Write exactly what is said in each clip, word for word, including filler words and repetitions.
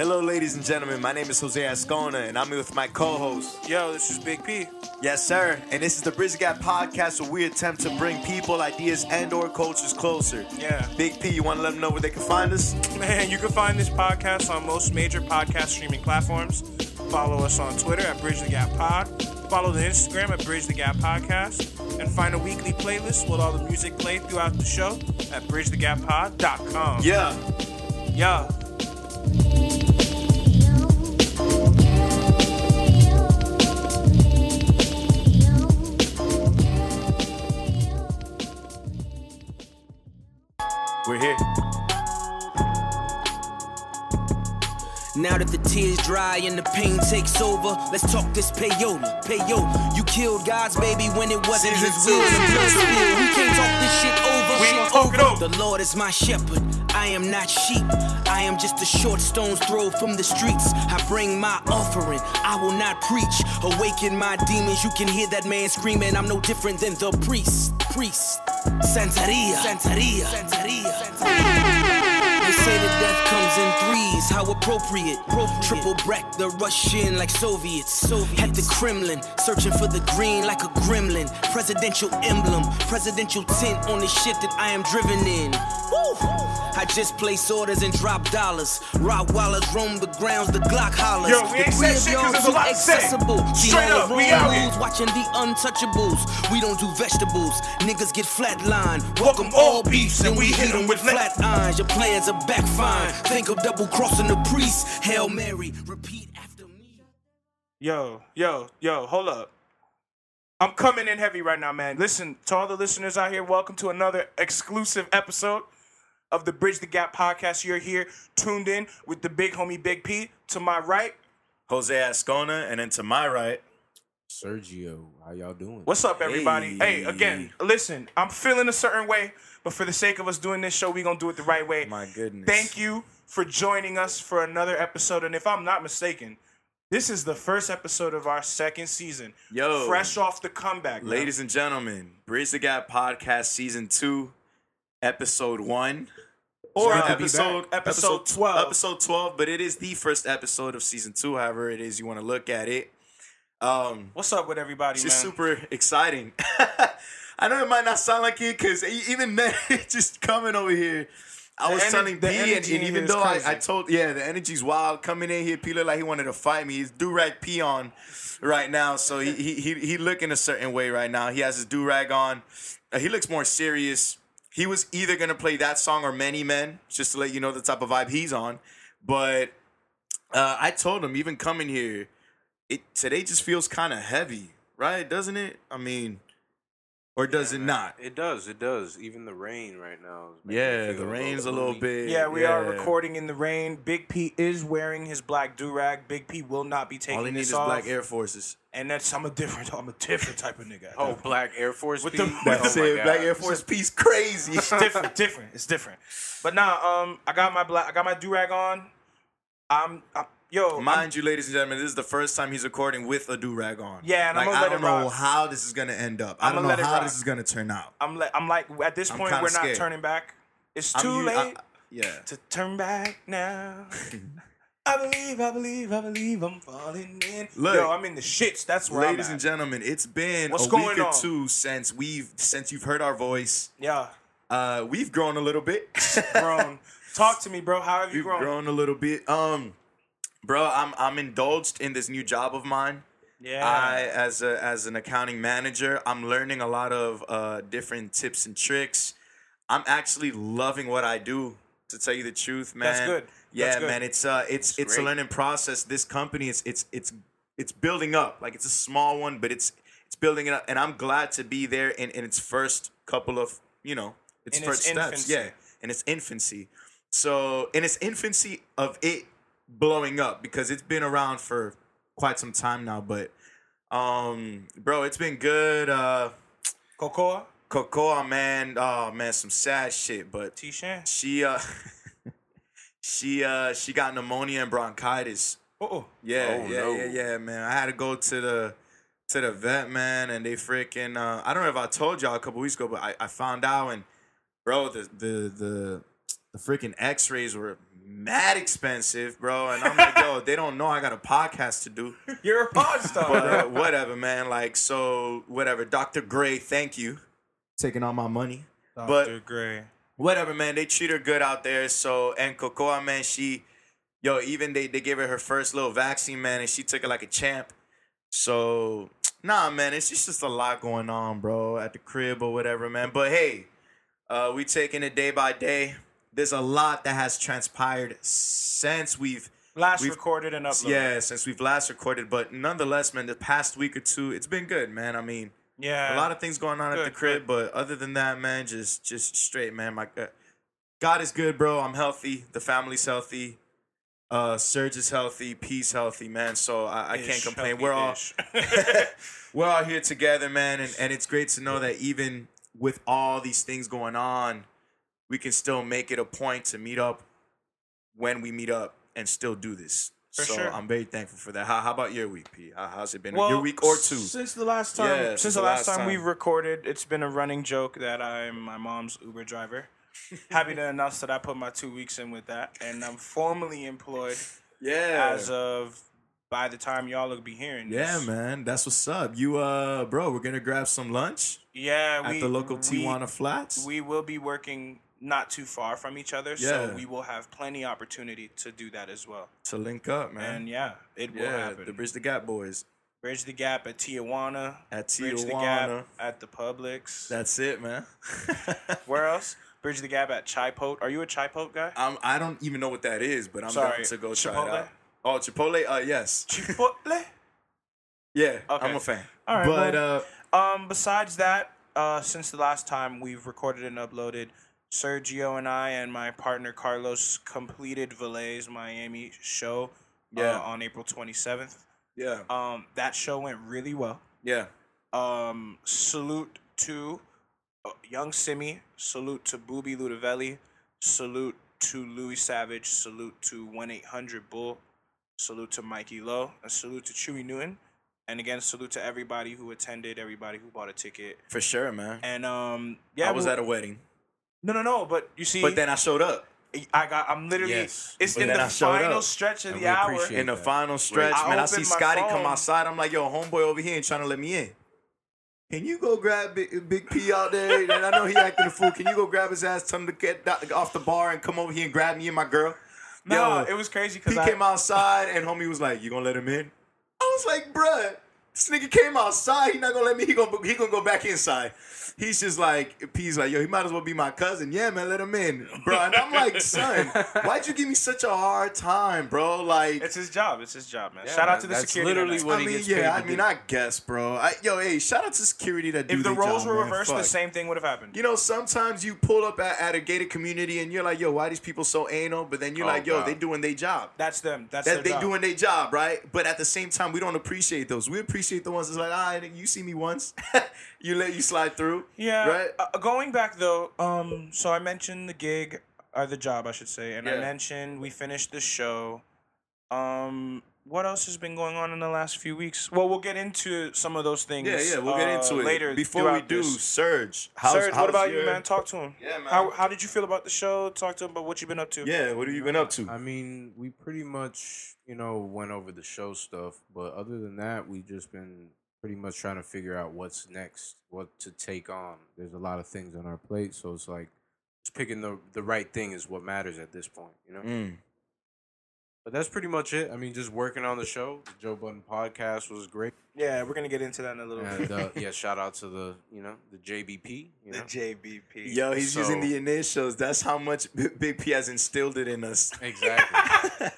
Hello, ladies and gentlemen. My name is Jose Ascona, and I'm here with my co-host. Yo, this is Big P. Yes, sir. And this is the Bridge the Gap Podcast, where we attempt to bring people, ideas, and or cultures closer. Yeah. Big P, you want to let them know where they can find us? Man, you can find this podcast on most major podcast streaming platforms. Follow us on Twitter at Bridge the Gap Pod. Follow the Instagram at Bridge the Gap Podcast. And find a weekly playlist with all the music played throughout the show at bridge the gap pod dot com. Yeah. Yeah. We're here. Now that the tears dry and the pain takes over, let's talk this payola, payola. You killed God's baby when it wasn't his will. We can't talk this shit over. We ain't talk it over. The Lord is my shepherd. I am not sheep. I am just a short stone's throw from the streets. I bring my offering. I will not preach. Awaken my demons. You can hear that man screaming. I'm no different than the priest. Priest. Santeria. Santeria. Santeria. They say that death comes in threes. How appropriate. appropriate. Triple Breck, the Russian like Soviets. Soviets. At the Kremlin, searching for the green like a gremlin. Presidential emblem. Presidential tint on the shit that I am driven in. Woo! I just place orders and drop dollars. Rottweilers roam the grounds, the Glock hollers. Yo, we ain't said shit cause there's a lot to say. Straight up, we out here. Watching the untouchables. We don't do vegetables. Niggas get flatlined. Welcome all beefs and we hit them with flat irons. Your plans are back fine. Think of double crossing the priest. Hail Mary, repeat after me. Yo, yo, yo, hold up. I'm coming in heavy right now, man. Listen, to all the listeners out here, welcome to another exclusive episode of the Bridge the Gap Podcast. You're here, tuned in with the big homie Big P. To my right, Jose Ascona, and then to my right, Sergio. How y'all doing? What's up, everybody? Hey, hey again, listen, I'm feeling a certain way, but for the sake of us doing this show, we're going to do it the right way. My goodness. Thank you for joining us for another episode, and if I'm not mistaken, this is the first episode of our second season. Yo. Fresh off the comeback. Ladies bro. and gentlemen, Bridge the Gap Podcast Season two. Episode one, or episode episode, episode twelve, episode twelve. But it is the first episode of season two. However, it is you want to look at it. Um, What's up with everybody? It's just man? super exciting. I know it might not sound like it because even then, just coming over here, I the was ener- telling B, and, and even though I, I told, yeah, the energy's wild coming in here. P looked like he wanted to fight me. He's do-rag P on right now, so he he he, he looking a certain way right now. He has his do-rag on. Uh, he looks more serious. He was either going to play that song or Many Men, just to let you know the type of vibe he's on. But uh, I told him, even coming here, it today just feels kind of heavy, right? Doesn't it? I mean, or does yeah, it man. not? It does. It does. Even the rain right now. Yeah, the rain's a little, a little bit. Yeah, we yeah. are recording in the rain. Big P is wearing his black do-rag. Big P will not be taking this off. All he needs is black Air Forces. And that's I'm a different I'm a different type of nigga. Oh, black Air Force P. That's it. Black Air Force P's crazy. It's different, different. It's different. But nah, um, I got my black, I got my do-rag on. I'm, I'm yo. Mind I'm, you, ladies and gentlemen, this is the first time he's recording with a do-rag on. Yeah, and like, I'm gonna let I don't it know rock. how this is gonna end up. I don't know how this is gonna turn out. I'm le- I'm like at this point we're scared. not turning back. It's too I'm, late. I, yeah. To turn back now. I believe, I believe, I believe I'm falling in. Look, yo, I'm in the shits. That's where I'm at. Ladies and gentlemen, it's been What's a week or on? two since we've since you've heard our voice. Yeah. Uh, we've grown a little bit. grown. Talk to me, bro. How have you we've grown? We've grown a little bit. Um, bro, I'm I'm indulged in this new job of mine. Yeah. I as a as an accounting manager, I'm learning a lot of uh, different tips and tricks. I'm actually loving what I do, to tell you the truth, man. That's good. Yeah, man, it's uh, it's That's it's great. a learning process. This company, it's it's it's it's building up. Like it's a small one, but it's it's building it up, and I'm glad to be there in, in its first couple of you know its in first its steps. Infancy. Yeah, in its infancy. So in its infancy of it blowing up, because it's been around for quite some time now. But um, bro, it's been good. Uh, Cocoa, Cocoa, man. Oh man, some sad shit, but T-shirt. She uh. She uh she got pneumonia and bronchitis. Uh-oh. Yeah, oh yeah, no. yeah, yeah, man. I had to go to the to the vet, man, and they freaking uh, I don't know if I told y'all a couple weeks ago, but I, I found out, and bro, the the the, the freaking X-rays were mad expensive, bro. And I'm like, yo, they don't know I got a podcast to do. You're a pod star. But, uh, whatever, man. Like, so, whatever. Doctor Gray, thank you. Taking all my money. Doctor Gray. Whatever, man. They treat her good out there. So, and Cocoa, man, she, yo, even they, they gave her her first little vaccine, man. And she took it like a champ. So, nah, man. It's just, just a lot going on, bro. At the crib or whatever, man. But, hey, uh, we taking it day by day. There's a lot that has transpired since we've last we've, recorded and uploaded. Yeah, since we've last recorded. But nonetheless, man, the past week or two, it's been good, man. I mean, yeah, a lot of things going on good, at the crib. Good. But other than that, man, just just straight, man. My God, God is good, bro. I'm healthy. The family's healthy. Uh, Surge is healthy. Peace healthy, man. So I, I can't complain. We're all we're all here together, man. And and it's great to know that even with all these things going on, we can still make it a point to meet up when we meet up and still do this. For so sure. I'm very thankful for that. How, how about your week, P? How, how's it been? Well, your week or two? Since the last time, yeah, since, since the last, last time, time we recorded, it's been a running joke that I'm my mom's Uber driver. Happy to announce that I put my two weeks in with that, and I'm formally employed. Yeah. As of by the time y'all will be hearing this. Yeah, man, that's what's up. You, uh, bro, we're gonna grab some lunch. Yeah, at we, the local Tijuana we, Flats. We will be working not too far from each other, yeah. So we will have plenty of opportunity to do that as well. To link up, man. And yeah, it will yeah, happen. The Bridge the Gap boys. Bridge the Gap at Tijuana. At Tijuana. Bridge the Gap at the Publix. That's it, man. Where else? Bridge the Gap at Chipotle. Are you a Chipotle guy? I'm, I don't even know what that is, but I'm going to go Chipotle? Try it out. Oh, Chipotle? Uh, yes. Chipotle? Yeah, okay. I'm a fan. All right, but well, uh, um, besides that, uh, since the last time we've recorded and uploaded, Sergio and I and my partner Carlos completed Valet's Miami show yeah. uh, on April twenty-seventh. Yeah. Um, that show went really well. Yeah. Um, salute to uh, Young Simi. Salute to Booby Ludovelli. Salute to Louis Savage. Salute to one eight hundred Bull. Salute to Mikey Lowe. And salute to Chewy Newton. And again, salute to everybody who attended, everybody who bought a ticket. For sure, man. And um, yeah, I was we- at a wedding. No, no, no, but you see... But then I showed up. I got, I'm literally... Yes, it's in the final stretch of the hour. In the final stretch, man, I see Scotty come outside. I'm like, yo, homeboy over here ain't trying to let me in. Can you go grab Big, Big P out there? And I know he acting a fool. Can you go grab his ass, tell him to get off the bar and come over here and grab me and my girl? No, it was crazy because He I... came outside and homie was like, you gonna let him in? I was like, bruh. This nigga came outside. He not gonna let me. He gonna he gonna go back inside. He's just like, P's like, yo, he might as well be my cousin. Yeah, man, let him in, bro. And I'm like, son, why'd you give me such a hard time, bro? Like, it's his job. It's his job, man. Yeah, shout man, out to the that's security. Literally, what I he mean, gets yeah, paid I mean, do. I guess, bro. I, yo, hey, shout out to security that. If do the roles job, were reversed, man, the same thing would have happened. You know, sometimes you pull up at, at a gated community and you're like, yo, why are these people so anal? But then you're oh, like, yo, God. They doing their job. That's them. That's that, they job. Doing their job, right? But at the same time, we don't appreciate those. We appreciate. The ones that's like, ah, you see me once, you let you slide through. Yeah. Right. Uh, going back though, um, so I mentioned the gig or the job, I should say, and yeah. I mentioned we finished the show. Um, what else has been going on in the last few weeks? Well, we'll get into some of those things. Yeah, yeah, we'll uh, get into it later. Before we do, this. Serge, how's, Serge, how's what about your... you, man? Talk to him. Yeah, man. How, how did you feel about the show? Talk to him about what you've been up to. Yeah, what have you been up to? I mean, we pretty much, you know, went over the show stuff, but other than that, we've just been pretty much trying to figure out what's next, what to take on. There's a lot of things on our plate, so it's like just picking the the right thing is what matters at this point, you know. Mm. But that's pretty much it. I mean, just working on the show. The Joe Budden podcast was great. Yeah, we're going to get into that in a little and, bit. Uh, yeah, shout out to the, you know, the J B P. You know? The J B P. Yo, he's so, using the initials. That's how much Big P has instilled it in us. Exactly.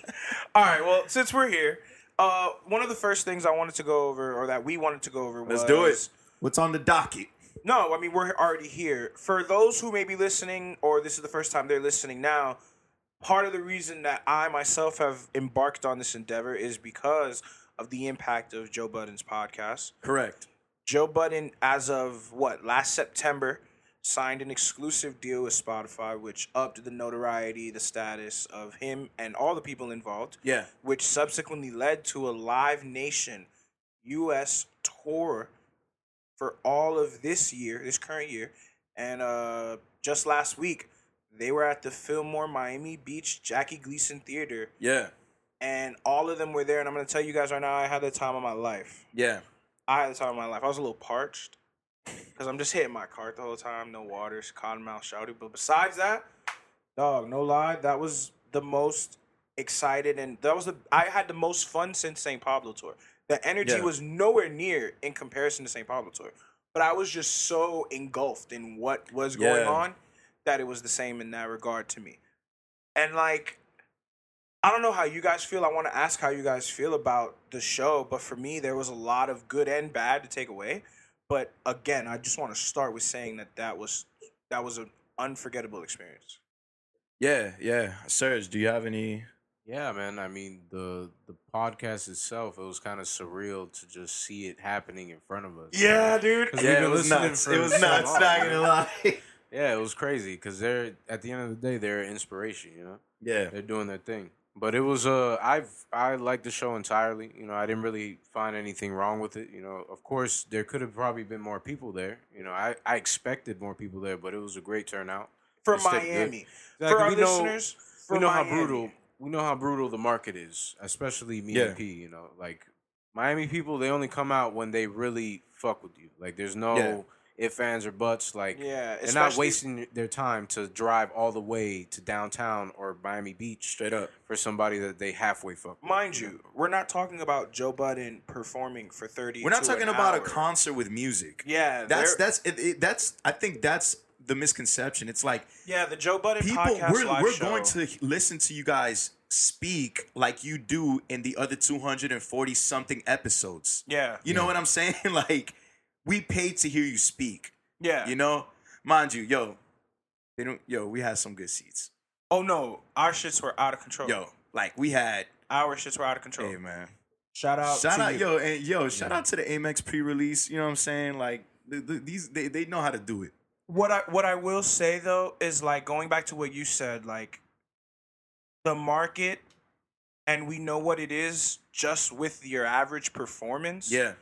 All right, well, since we're here, uh, one of the first things I wanted to go over, or that we wanted to go over was... Let's do it. What's on the docket? No, I mean, we're already here. For those who may be listening, or this is the first time they're listening now... Part of the reason that I myself have embarked on this endeavor is because of the impact of Joe Budden's podcast. Correct. Joe Budden, as of what, last September, signed an exclusive deal with Spotify, which upped the notoriety, the status of him and all the people involved. Yeah. Which subsequently led to a Live Nation U S tour for all of this year, this current year. And uh, just last week, They were at the Fillmore Miami Beach Jackie Gleason Theater. Yeah. And all of them were there. And I'm going to tell you guys right now, I had the time of my life. Yeah. I had the time of my life. I was a little parched because I'm just hitting my cart the whole time. No waters, cottonmouth, shouty. But besides that, dog, no lie, that was the most excited. And that was the I had the most fun since Saint Pablo Tour. The energy yeah. was nowhere near in comparison to Saint Pablo Tour. But I was just so engulfed in what was going yeah. on that it was the same in that regard to me. And, like, I don't know how you guys feel. I want to ask how you guys feel about the show. But for me, there was a lot of good and bad to take away. But, again, I just want to start with saying that that was, that was an unforgettable experience. Yeah, yeah. Serge, do you have any... Yeah, man. I mean, the the podcast itself, it was kind of surreal to just see it happening in front of us. Yeah, right? dude. Yeah, it was nuts. It was nuts. Not gonna lie. Yeah, it was crazy because they're at the end of the day, they're inspiration. You know. Yeah. They're doing their thing, but it was uh, I've I liked the show entirely. You know, I didn't really find anything wrong with it. You know, of course, there could have probably been more people there. You know, I I expected more people there, but it was a great turnout for Miami. Like, for our listeners, know, we know Miami. how brutal. We know how brutal the market is, especially me yeah. and P, you know. Like, Miami people, they only come out when they really fuck with you. Like, there's no yeah. ifs, ands, or buts. Like, yeah, they're not wasting their time to drive all the way to downtown or Miami Beach straight up for somebody that they halfway fuck with. Mind you, you know? We're not talking about Joe Budden performing for thirty We're not talking about hour. a concert with music. Yeah. That's, that's, it, it, that's, I think that's... the misconception. It's like, yeah, the Joe Budden people, podcast we're, live we're show. Going to listen to you guys speak like you do in the other two hundred forty something episodes. Yeah, you know yeah. what I'm saying? Like, we paid to hear you speak. Yeah, you know, mind you, yo, they don't. Yo, we had some good seats. Oh no, our shits were out of control. Yo, like we had our shits were out of control. Hey man, shout out, shout to out, you. yo, and yo, shout yeah. out to the A M X pre-release. You know what I'm saying? Like the, the, these, they, they know how to do it. What I what I will say, though, is, like, going back to what you said, like, the market, and we know what it is just with your average performance. Yeah.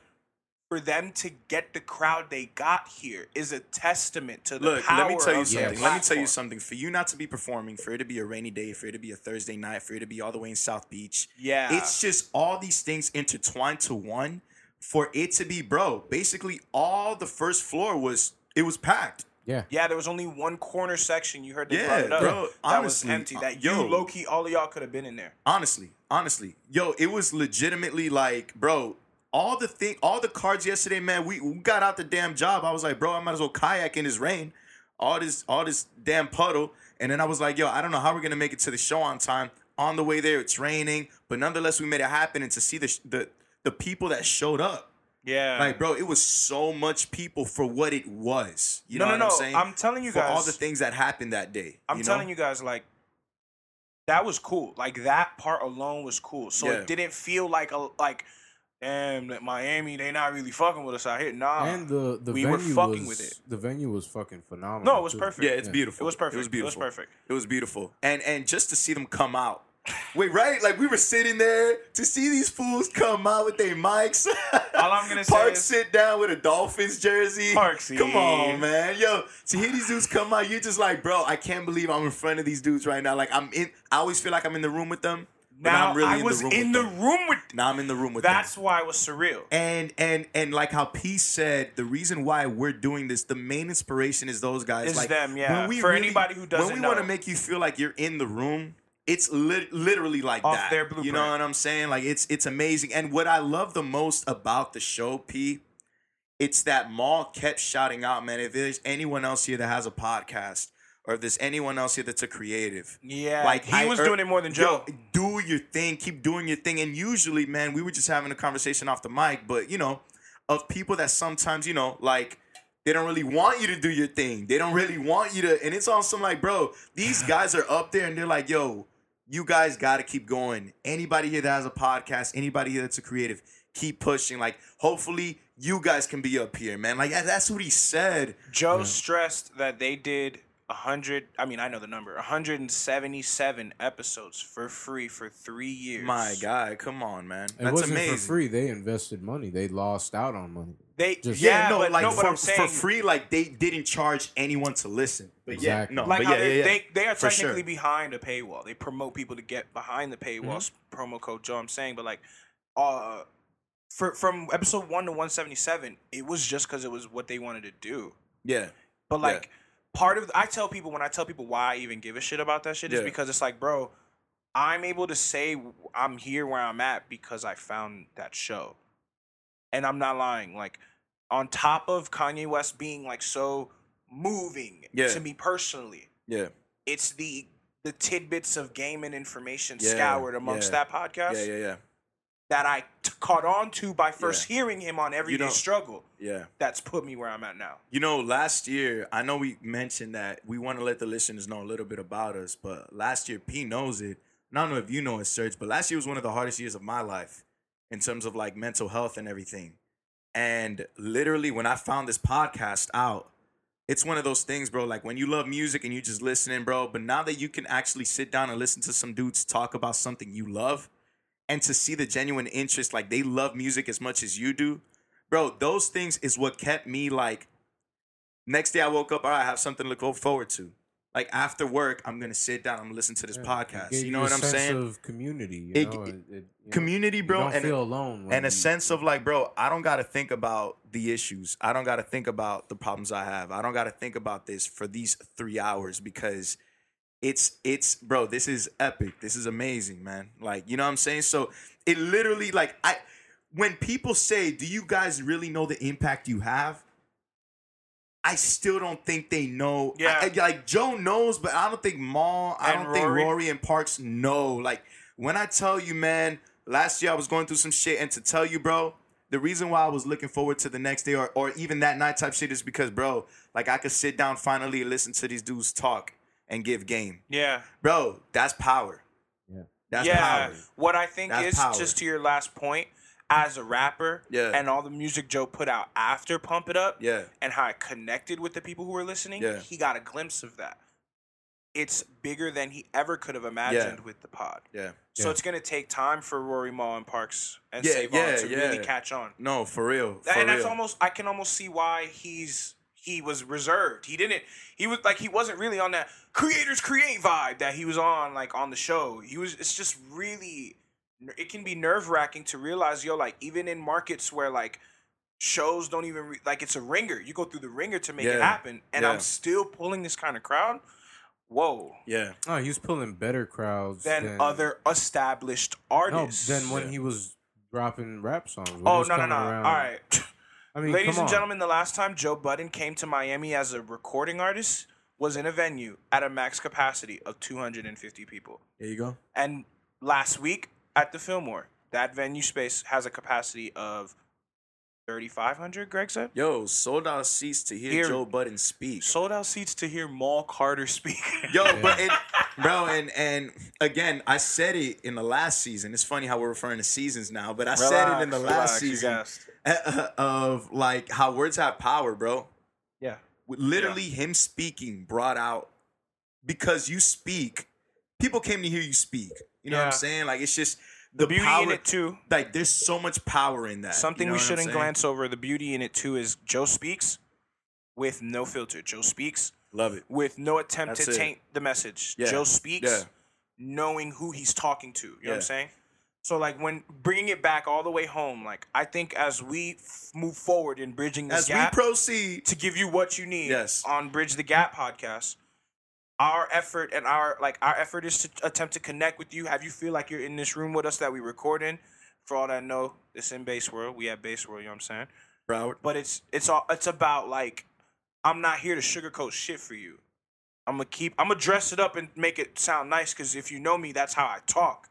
For them to get the crowd they got here is a testament to the Look, power let me tell you of something. Let me tell you something. For you not to be performing, for it to be a rainy day, for it to be a Thursday night, for it to be all the way in South Beach. Yeah. It's just all these things intertwined to one for it to be, bro, basically all the first floor was, it was packed. Yeah, yeah. There was only one corner section. You heard they yeah, brought it up. Bro, that honestly, was empty. That yo, you, low-key, all of y'all could have been in there. Honestly, honestly, yo, it was legitimately like, bro, all the thing, all the cards yesterday, man. We, we got out the damn job. I was like, bro, I might as well kayak in this rain, all this, all this damn puddle. And then I was like, yo, I don't know how we're gonna make it to the show on time. On the way there, it's raining, but nonetheless, we made it happen. And to see the the the people that showed up. Yeah. Like, bro, it was so much people for what it was. You no, know no, what I'm no. saying? I'm telling you for guys. all the things that happened that day. I'm you telling know? you guys, like, that was cool. Like, that part alone was cool. So yeah. it didn't feel like, a like damn, Miami, they not really fucking with us out here. Nah. And the, the we venue were fucking was, with it. The venue was fucking phenomenal. No, it was too. perfect. Yeah, it's yeah. beautiful. It was perfect. It was beautiful. It was perfect. It was beautiful. And, and just to see them come out. Wait, right? Like, we were sitting there to see these fools come out with their mics. All I'm gonna say Park is... sit down with a Dolphins jersey. Parksy. Come on, man. Yo, to hear these dudes come out, you're just like, bro, I can't believe I'm in front of these dudes right now. Like, I'm in. I always feel like I'm in the room with them. Now I'm really I in was the room in with the them. room with. Now I'm in the room with. That's them. why it was surreal. And and and like how P said, the reason why we're doing this, the main inspiration is those guys. It's like them, yeah. For really, anybody who doesn't, when we know. want to make you feel like you're in the room. It's lit- literally like Off that. Their blueprint. You know what I'm saying? Like, it's it's amazing. And what I love the most about the show, P, it's that Maul kept shouting out, man, if there's anyone else here that has a podcast or if there's anyone else here that's a creative. Yeah, like he I was er- doing it more than Joe. Yo, do your thing. Keep doing your thing. And usually, man, we were just having a conversation off the mic. But, you know, of people that sometimes, you know, like... They don't really want you to do your thing. They don't really want you to... And it's on some like, bro, these guys are up there and they're like, yo... You guys got to keep going. Anybody here that has a podcast, anybody here that's a creative, keep pushing. Like, hopefully you guys can be up here, man. Like, that's what he said. Joe yeah. stressed that they did one hundred, I mean, I know the number, one hundred seventy-seven episodes for free for three years. My God, come on, man. That's it wasn't amazing. For free. They invested money. They lost out on money. They Just, yeah, yeah, no, but, like, no, for, I'm saying, for free, like, they didn't charge anyone to listen. But exactly. yeah, no, like, but yeah, they, yeah, yeah. They, they are for technically sure. behind a paywall. They promote people to get behind the paywall. Mm-hmm. Promo code Joe, I'm saying, but, like, uh, for, from episode one to one seventy-seven, it was just because it was what they wanted to do. Yeah. But, like... Yeah. Part of the, I tell people when I tell people why I even give a shit about that shit yeah. is because it's like, bro, I'm able to say I'm here where I'm at because I found that show, and I'm not lying. Like, on top of Kanye West being like so moving yeah. to me personally, yeah, it's the the tidbits of game and information yeah. scoured amongst yeah. that podcast, yeah, yeah, yeah, that I t- caught on to by first yeah. hearing him on Everyday you know, Struggle. Yeah. That's put me where I'm at now. You know, last year, I know we mentioned that we want to let the listeners know a little bit about us, but last year, P knows it. And I don't know if you know it, Serge, but last year was one of the hardest years of my life in terms of, like, mental health and everything. And literally, when I found this podcast out, it's one of those things, bro, like, when you love music and you just listening, bro, but now that you can actually sit down and listen to some dudes talk about something you love, and to see the genuine interest, like, they love music as much as you do. Bro, those things is what kept me, like, next day I woke up, all right, I have something to look forward to. Like, after work, I'm going to sit down and listen to this yeah, podcast. You know what I'm saying? A sense of community. You it, know? It, it, you community, know, bro. You don't and feel a, alone. And you, a sense of, like, bro, I don't got to think about the issues. I don't got to think about the problems I have. I don't got to think about this for these three hours because... It's, it's, bro, this is epic. This is amazing, man. Like, you know what I'm saying? So it literally, like, I, when people say, do you guys really know the impact you have? I still don't think they know. Yeah. I, like, Joe knows, but I don't think Ma, I and don't Rory. think Rory and Parks know. Like, when I tell you, man, last year I was going through some shit, and to tell you, bro, the reason why I was looking forward to the next day or, or even that night type shit is because, bro, like, I could sit down finally and listen to these dudes talk. And give game. Yeah. Bro, that's power. Yeah. That's yeah. power. What I think that's is, power. Just to your last point, as a rapper yeah. and all the music Joe put out after Pump It Up yeah. and how it connected with the people who were listening, yeah. he got a glimpse of that. It's bigger than he ever could have imagined yeah. with the pod. Yeah. So yeah. it's going to take time for Rory, Ma, and Parks and yeah, Savon yeah, to yeah. really catch on. No, for real. For and real. That's almost, I can almost see why he's... He was reserved. He didn't. He was like he wasn't really on that creators create vibe that he was on like on the show. He was. It's just really. It can be nerve wracking to realize yo like even in markets where like shows don't even re- like it's a ringer. You go through the ringer to make yeah. it happen, and yeah. I'm still pulling this kind of crowd. Whoa. Yeah. No, he was pulling better crowds than, than other established artists. No, than when yeah. he was dropping rap songs. When oh no no no! Around. All right. I mean, ladies and gentlemen, the last time Joe Budden came to Miami as a recording artist was in a venue at a max capacity of two hundred fifty people. There you go. And last week at the Fillmore, that venue space has a capacity of thirty-five hundred, Greg said? Yo, sold out seats to hear, hear Joe Budden speak. Sold out seats to hear Maul Carter speak. Yo, yeah. but it, bro, and and again, I said it in the last season. It's funny how we're referring to seasons now, but I relax, said it in the last relax, season of like how words have power, bro. Yeah. Literally yeah. him speaking brought out, because you speak, people came to hear you speak. You know yeah. what I'm saying? Like, it's just... The, the beauty power, in it, too. Like, there's so much power in that. Something you know we shouldn't glance over. The beauty in it, too, is Joe speaks with no filter. Joe speaks. Love it. With no attempt That's to it. taint the message. Yeah. Joe speaks yeah. knowing who he's talking to. You yeah. know what I'm saying? So, like, when bringing it back all the way home, like, I think as we f- move forward in bridging this as gap. As we proceed. To give you what you need yes. on Bridge the Gap podcast. Our effort and our like our effort is to attempt to connect with you, have you feel like you're in this room with us that we record in. For all that I know, it's in Base World. We at Base World, you know what I'm saying? Broward. But it's it's all it's about like I'm not here to sugarcoat shit for you. I'm gonna keep I'm gonna dress it up and make it sound nice because if you know me, that's how I talk.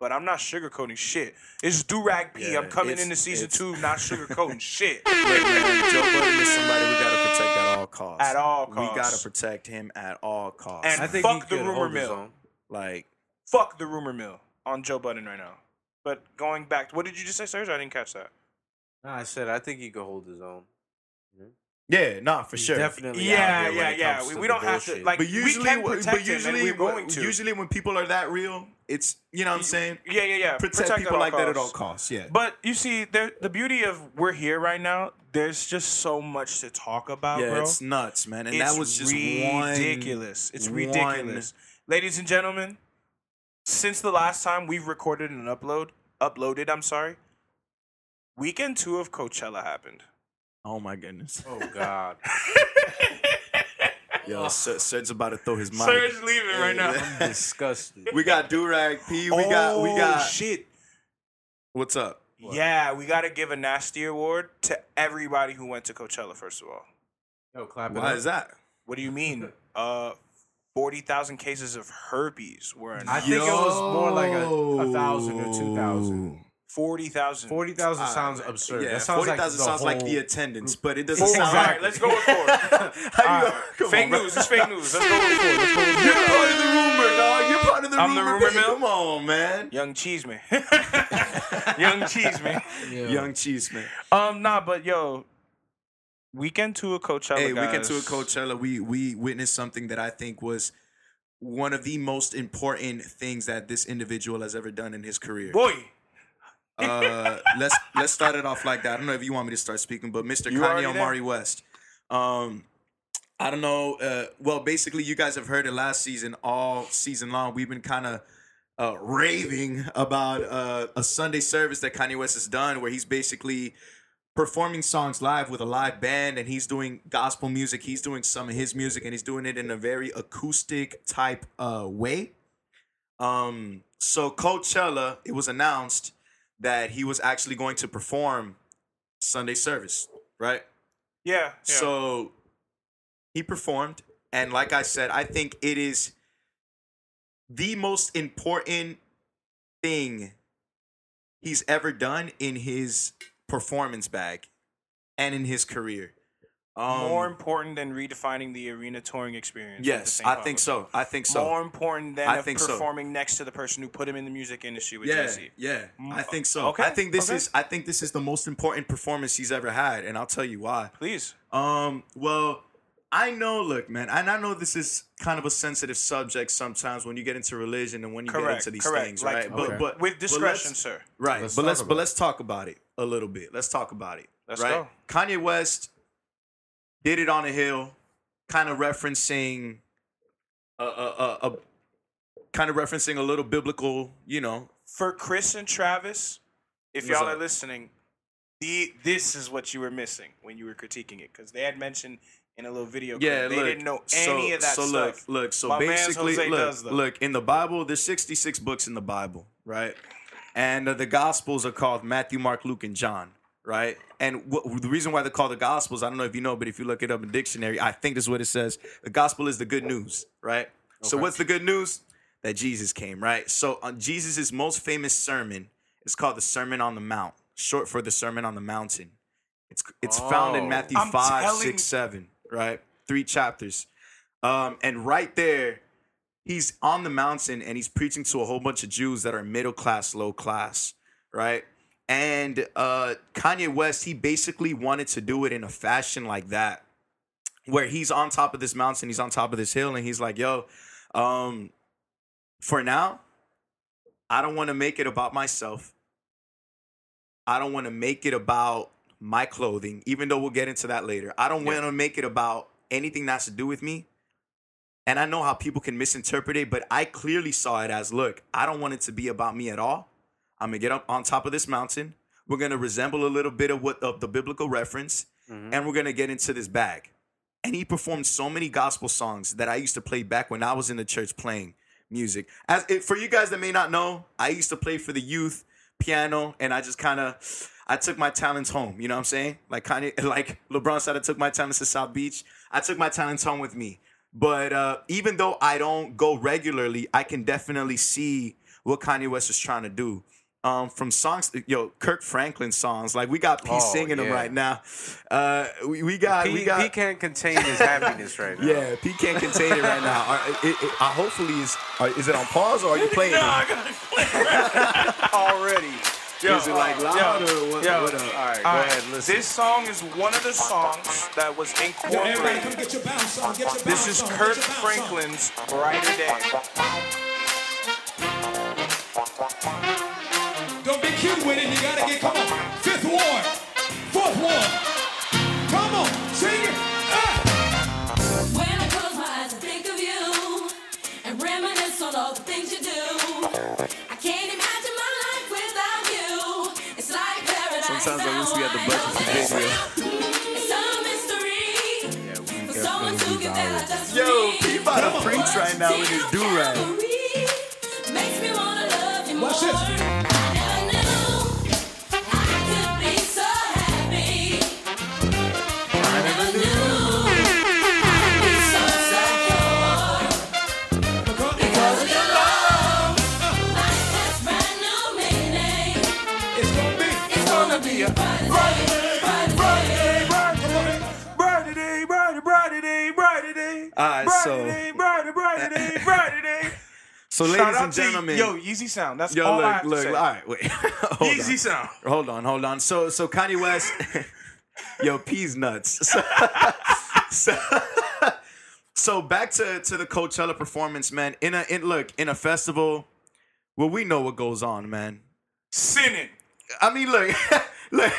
But I'm not sugarcoating shit. It's Durag P. Yeah, I'm coming into season two, not sugarcoating shit. Wait, wait, wait. Joe Budden is somebody we gotta protect at all costs. At all costs. We gotta protect him at all costs. And I think fuck the rumor mill. Like, fuck the rumor mill on Joe Budden right now. But going back, what did you just say, Serge? I didn't catch that. No, I said I think he could hold his own. Mm-hmm. Yeah, nah, for He's sure. Definitely. Yeah, yeah, yeah. We, we don't have to, like, but usually, we can protect but usually, him and we're going to. Usually when people are that real, it's, you know what I'm saying? Yeah, yeah, yeah. Protect, protect people like costs. that at all costs, yeah. But you see, there, the beauty of we're here right now, there's just so much to talk about, yeah, bro. It's nuts, man. And it's that was just ridiculous. One, it's ridiculous. One. Ladies and gentlemen, since the last time we've recorded and upload, uploaded, I'm sorry, weekend two of Coachella happened. Oh, my goodness. Oh, God. Yo, Serge Serge about to throw his mic. Serge leaving right now. I'm disgusted. We got Durag P. We oh, got... We got shit. What's up? What? Yeah, we got to give a nasty award to everybody who went to Coachella, first of all. Yo, clap it Why up. Why is that? What do you mean? Uh... forty thousand cases of herpes were announced. I think Yo. it was more like a, a thousand or two thousand. forty thousand forty thousand sounds uh, absurd. Yeah, that sounds forty thousand like sounds like the attendance, but it doesn't exactly. sound right. Let's go with four. uh, fake on, news. Bro. It's fake news. Let's go with four. Let's go with four. You're part of the rumor, dog. You're part of the I'm rumor. I'm the rumor mill. Come on, man. Young Cheeseman. Young Cheeseman. Yo. Young Cheeseman. Um, nah, but yo. Weekend two of Coachella, Hey, guys. Weekend two of Coachella, we we witnessed something that I think was one of the most important things that this individual has ever done in his career. Boy. Uh, let's let's start it off like that. I don't know if you want me to start speaking, but Mister You Kanye Omari West. Um, I don't know. Uh, well, basically, you guys have heard it last season, all season long. We've been kind of uh, raving about uh, a Sunday service that Kanye West has done where he's basically performing songs live with a live band, and he's doing gospel music. He's doing some of his music, and he's doing it in a very acoustic type uh, way. Um, so Coachella, it was announced that he was actually going to perform Sunday service, right? Yeah. yeah. So he performed, and like I said, I think it is the most important thing he's ever done in his performance bag and in his career. Um, more important than redefining the arena touring experience. Yes, I think so. I think so. More important than I think performing so. next to the person who put him in the music industry with yeah, Jay-Z. Yeah, mm-hmm. I think so. Okay. I think this okay. is I think this is the most important performance he's ever had, and I'll tell you why. Please. Um, well, I know, look, man, and I know this is kind of a sensitive subject sometimes when you get into religion and when you correct, get into these correct. things, like, right? Okay. But but with discretion, but sir. Right. Let's but let's but it. let's talk about it a little bit. Let's talk about it. Let's right? go. Kanye West did it on a hill, kind of referencing a, a, a, a kind of referencing a little biblical, you know. For Chris and Travis, if What's y'all up? are listening, the this is what you were missing when you were critiquing it, because they had mentioned in a little video clip. Yeah, they look, didn't know any so, of that so stuff. So look, look, so My basically, look, does, look, in the Bible, there's sixty-six books in the Bible, right? And uh, the Gospels are called Matthew, Mark, Luke, and John, right? And wh- the reason why they're called the Gospels, I don't know if you know, but if you look it up in dictionary, I think this is what it says. The Gospel is the good news, right? Okay. So what's the good news? That Jesus came, right? So uh, Jesus' most famous sermon is called the Sermon on the Mount, short for the Sermon on the Mountain. It's it's oh, found in Matthew I'm five, telling- six, seven. Right, three chapters, um, and right there, he's on the mountain and he's preaching to a whole bunch of Jews that are middle class, low class, right? And uh, Kanye West, he basically wanted to do it in a fashion like that, where he's on top of this mountain, he's on top of this hill, and he's like, "Yo, um, for now, I don't want to make it about myself. I don't want to make it about." my clothing, even though we'll get into that later. I don't yeah. want to make it about anything that's to do with me. And I know how people can misinterpret it, but I clearly saw it as, look, I don't want it to be about me at all. I'm going to get up on top of this mountain. We're going to resemble a little bit of what of the biblical reference, mm-hmm. and we're going to get into this bag. And he performed so many gospel songs that I used to play back when I was in the church playing music. As for you guys that may not know, I used to play for the youth piano, and I just kind of... I took my talents home, you know what I'm saying? Like Kanye, like LeBron said, I took my talents to South Beach. I took my talents home with me. But uh, even though I don't go regularly, I can definitely see what Kanye West is trying to do. Um, from songs, yo, Kirk Franklin songs. Like we got P oh, singing yeah. them right now. Uh, we, we got, P, we got. P can't contain his happiness right now. Yeah, P can't contain it right now. Are, it, it, I hopefully is. Is it on pause or are you playing? No, I gotta play it already. Yo, is it like louder or what? Yo, what up? All right, go right. ahead, listen. This song is one of the songs that was incorporated. Get your bounce on, get your this is on, Kirk Franklin's Brighter Day. Don't be cute with it, you gotta get, come on. Fifth Ward, fourth Ward. Come on, sing it. Ah. When I close my eyes and think of you and reminisce on all the things you do, I can't imagine. Sometimes I wish we had the budget for this video. It's a mystery. Yeah, we for someone to get there just for me. Yo, he about to preach right now with his do-rag. Makes me want to love you more. I never knew I could be so happy. I never knew I could be so secure. Because of your love, life has brand new meaning. It's going to be. Be a brighter day, brighter day, brighter day, brighter, brighter day, brighter day, brighter day, brighter, brighter day, brighter day. So, ladies and gentlemen, yo, Yeezy Sound. That's all I have to say. All right, wait. Yeezy Sound. Hold on, hold on. So, so Kanye West, yo, P's nuts. So, so, so back to to the Coachella performance, man. In a in look in a festival, well, we know what goes on, man. Sinning. I mean, look, look,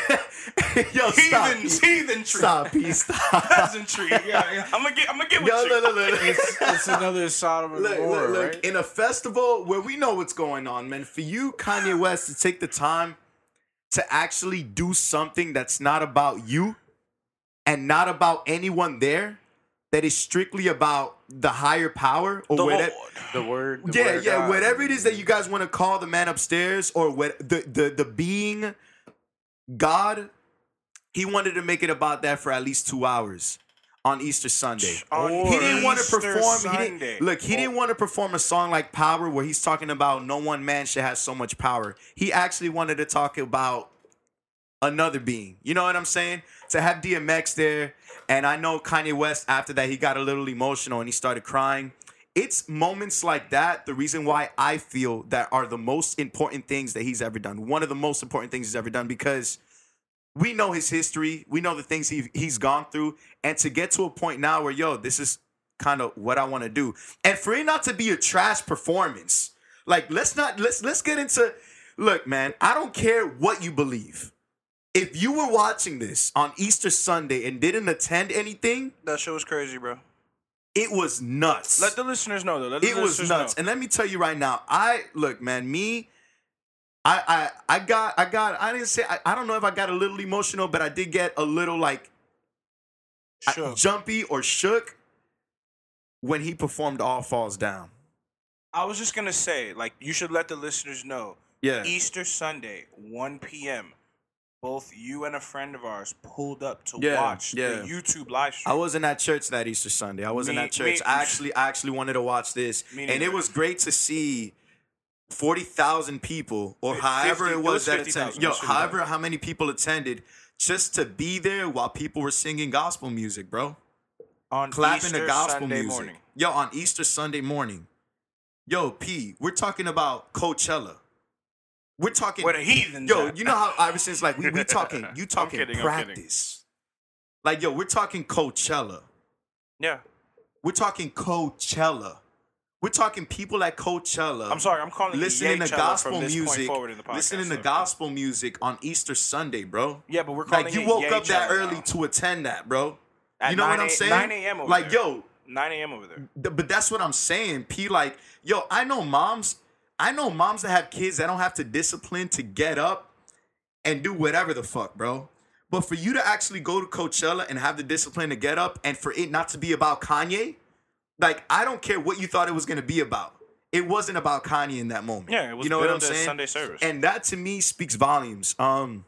yo, stop. Heathen, heathen tree. Stop, peace, stop. Peasantry. Yeah, yeah. I'm gonna get, I'm gonna get yo, with look, you. Look, look. It's, it's another Sodom and Gomorrah, look, look, right? In a festival where we know what's going on, man. For you, Kanye West, to take the time to actually do something that's not about you and not about anyone there, that is strictly about the higher power or the whatever. The word. The yeah, word yeah. God. Whatever it is that you guys want to call the man upstairs or what the, the, the being God, he wanted to make it about that for at least two hours on Easter Sunday. Or he didn't want to perform. He didn't, look, he oh. didn't want to perform a song like Power where he's talking about no one man should have so much power. He actually wanted to talk about another being. You know what I'm saying? To have D M X there. And I know Kanye West, after that, he got a little emotional and he started crying. It's moments like that, the reason why I feel that are the most important things that he's ever done. One of the most important things he's ever done, because we know his history. We know the things he, he's gone through. And to get to a point now where, yo, this is kind of what I want to do. And for it not to be a trash performance, like, let's not, let's, let's get into, look, man, I don't care what you believe. If you were watching this on Easter Sunday and didn't attend anything... That shit was crazy, bro. It was nuts. Let the listeners know, though. Let the it was nuts. Know. And let me tell you right now, I... Look, man, me... I I, I got... I got... I didn't say... I, I don't know if I got a little emotional, but I did get a little, like... I, jumpy or shook when he performed All Falls Down. I was just going to say, like, you should let the listeners know. Yeah. Easter Sunday, one p.m., both you and a friend of ours pulled up to yeah, watch yeah. the YouTube live stream. I wasn't at church that Easter Sunday. I wasn't me, at church. Me, I actually I actually wanted to watch this. And it was great to see forty thousand people or fifty, however it was that attended. Yo, however how many people attended, just to be there while people were singing gospel music, bro. On Clapping Easter the gospel Sunday music. Morning. Yo, on Easter Sunday morning. Yo, P, we're talking about Coachella. We're talking with a heathen. Yo, at. You know how Iverson's like, we, we talking, you talking kidding, practice. Like, yo, we're talking Coachella. Yeah. We're talking Coachella. We're talking people at Coachella. I'm sorry, I'm calling listening to gospel music. Podcast, listening so. to gospel music on Easter Sunday, bro. Yeah, but we're calling like you woke Yay up that early now. to attend that, bro. At you know what I'm saying? nine a.m. over like, there. Like, yo, nine a.m. over there. Th- but that's what I'm saying. P like, yo, I know moms. I know moms that have kids that don't have to discipline to get up and do whatever the fuck, bro. But for you to actually go to Coachella and have the discipline to get up and for it not to be about Kanye, like, I don't care what you thought it was going to be about. It wasn't about Kanye in that moment. Yeah, it was you know what I'm saying? Sunday service. And that, to me, speaks volumes. Um,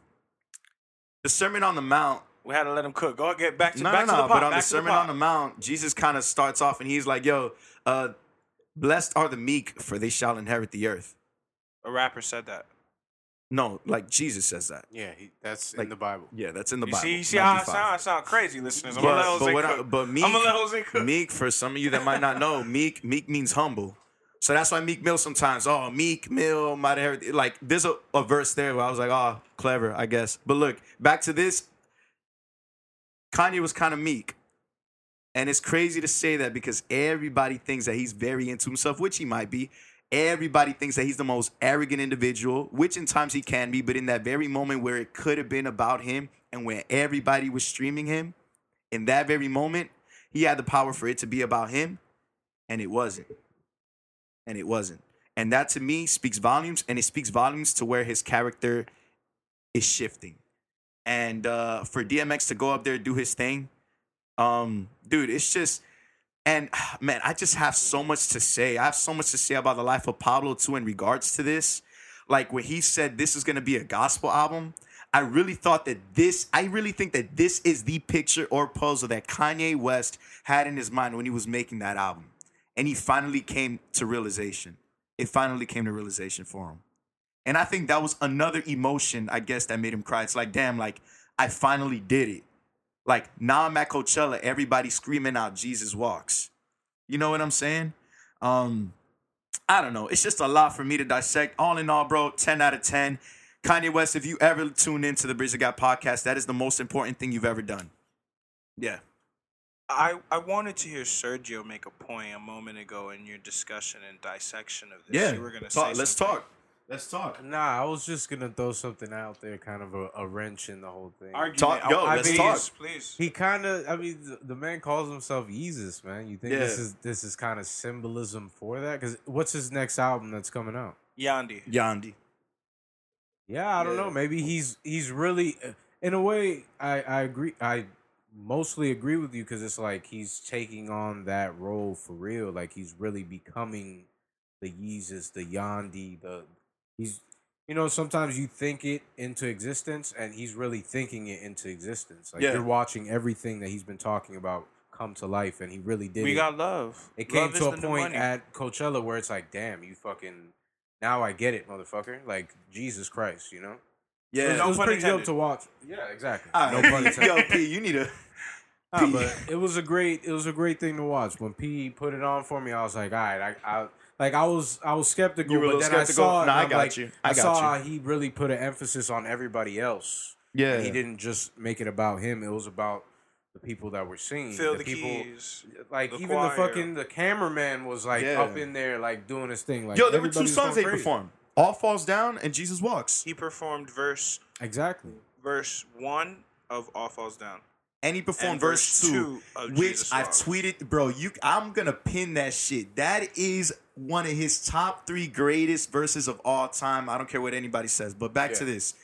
the Sermon on the Mount. We had to let him cook. Go get back to, no, back no, to no, the pot. No, no, but on back the Sermon the on the Mount, Jesus kind of starts off and he's like, yo, uh, blessed are the meek, for they shall inherit the earth. A rapper said that. No, like Jesus says that. Yeah, he, that's like, in the Bible. Yeah, that's in the you Bible. See, you see how I sound, I sound crazy, listeners. I'm yeah, going to let Jose but cook. I, but meek, I'm going to let Jose cook. Meek, for some of you that might not know, meek meek means humble. So that's why Meek Mill sometimes, oh, Meek Mill might have heard, like, there's a, a verse there where I was like, oh, clever, I guess. But look, back to this, Kanye was kind of meek. And it's crazy to say that because everybody thinks that he's very into himself, which he might be. Everybody thinks that he's the most arrogant individual, which in times he can be, but in that very moment where it could have been about him and where everybody was streaming him, in that very moment, he had the power for it to be about him, and it wasn't. And it wasn't. And that, to me, speaks volumes, and it speaks volumes to where his character is shifting. And uh, for D M X to go up there and do his thing, um, dude, it's just... And, man, I just have so much to say. I have so much to say about the life of Pablo, too, in regards to this. Like, when he said this is going to be a gospel album, I really thought that this, I really think that this is the picture or puzzle that Kanye West had in his mind when he was making that album. And he finally came to realization. It finally came to realization for him. And I think that was another emotion, I guess, that made him cry. It's like, damn, like, I finally did it. Like, now I'm at Coachella, everybody screaming out, Jesus walks. You know what I'm saying? Um, I don't know. It's just a lot for me to dissect. All in all, bro, ten out of ten. Kanye West, if you ever tune into the Bridge the Gap podcast, that is the most important thing you've ever done. Yeah. I, I wanted to hear Sergio make a point a moment ago in your discussion and dissection of this. Yeah, you were gonna talk, say let's something. talk. Let's talk. Nah, I was just going to throw something out there, kind of a, a wrench in the whole thing. Talk, yo, I let's mean, talk. Please. He kind of, I mean, the, the man calls himself Yeezus, man. You think yeah. this is this is kind of symbolism for that? Because what's his next album that's coming out? Yandi. Yandi. Yeah, I don't yeah. know. Maybe he's he's really, in a way, I, I agree. I mostly agree with you because it's like he's taking on that role for real. Like, he's really becoming the Yeezus, the Yandi, the... He's, you know, sometimes you think it into existence, and he's really thinking it into existence. Like, yeah. you're watching everything that he's been talking about come to life, and he really did. We it. got love. It came love to a point at Coachella where it's like, damn, you fucking, now I get it, motherfucker. Like, Jesus Christ, you know? Yeah. It was, no it was pretty dope to watch. Yeah, exactly. Right. No pun intended. Yo, P, you need a... Nah, but it was a great, it was a great thing to watch. When P put it on for me, I was like, all right, I... I Like, I was I was skeptical, but then skeptical. I saw, no, I got like, you. I, I got saw you. How he really put an emphasis on everybody else. Yeah. And he didn't just make it about him. It was about the people that were singing. Fill the, the people, keys. Like, the even choir. the fucking, the cameraman was, like, yeah. up in there, like, doing his thing. Like, yo, there were two songs they performed. All Falls Down and Jesus Walks. He performed verse... Exactly. Verse one of All Falls Down. And he performed and verse, verse two, two which I've tweeted. Bro, you, I'm going to pin that shit. That is... one of his top three greatest verses of all time. I don't care what anybody says. But back yeah. to this.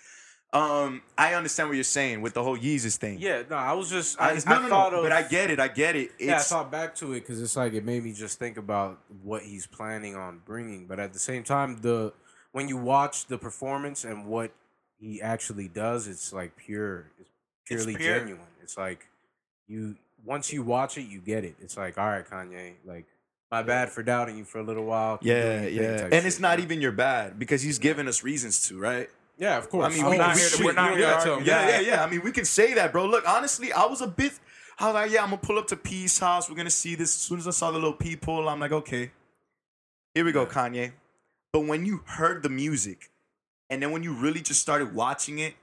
Um, I understand what you're saying with the whole Yeezus thing. Yeah, no, I was just... I, I, no, I no, thought no, of, but I get it. I get it. It's, yeah, I thought back to it because it's like it made me just think about what he's planning on bringing. But at the same time, the when you watch the performance and what he actually does, it's like pure. It's purely it's pure. genuine. It's like you once you watch it, you get it. It's like, all right, Kanye, like... My bad for doubting you for a little while. Yeah, yeah. And shit. It's not even your bad because he's giving us reasons to, right? Yeah, of course. I mean, we're not here to argue. Yeah, yeah, yeah. I mean, we can say that, bro. Look, honestly, I was a bit, I was like, yeah, I'm going to pull up to P's house. We're going to see this. As soon as I saw the little people, I'm like, okay, here we go, Kanye. But when you heard the music and then when you really just started watching it,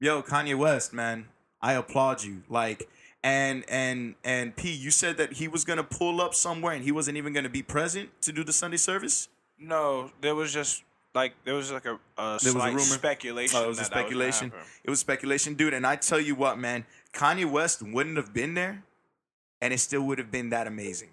yo, Kanye West, man, I applaud you. Like, And and and P, you said that he was gonna pull up somewhere and he wasn't even gonna be present to do the Sunday service? No, there was just like there was like a, a there slight was a speculation. Oh, it was that a speculation. That was it was speculation, dude. And I tell you what, man, Kanye West wouldn't have been there, and it still would have been that amazing.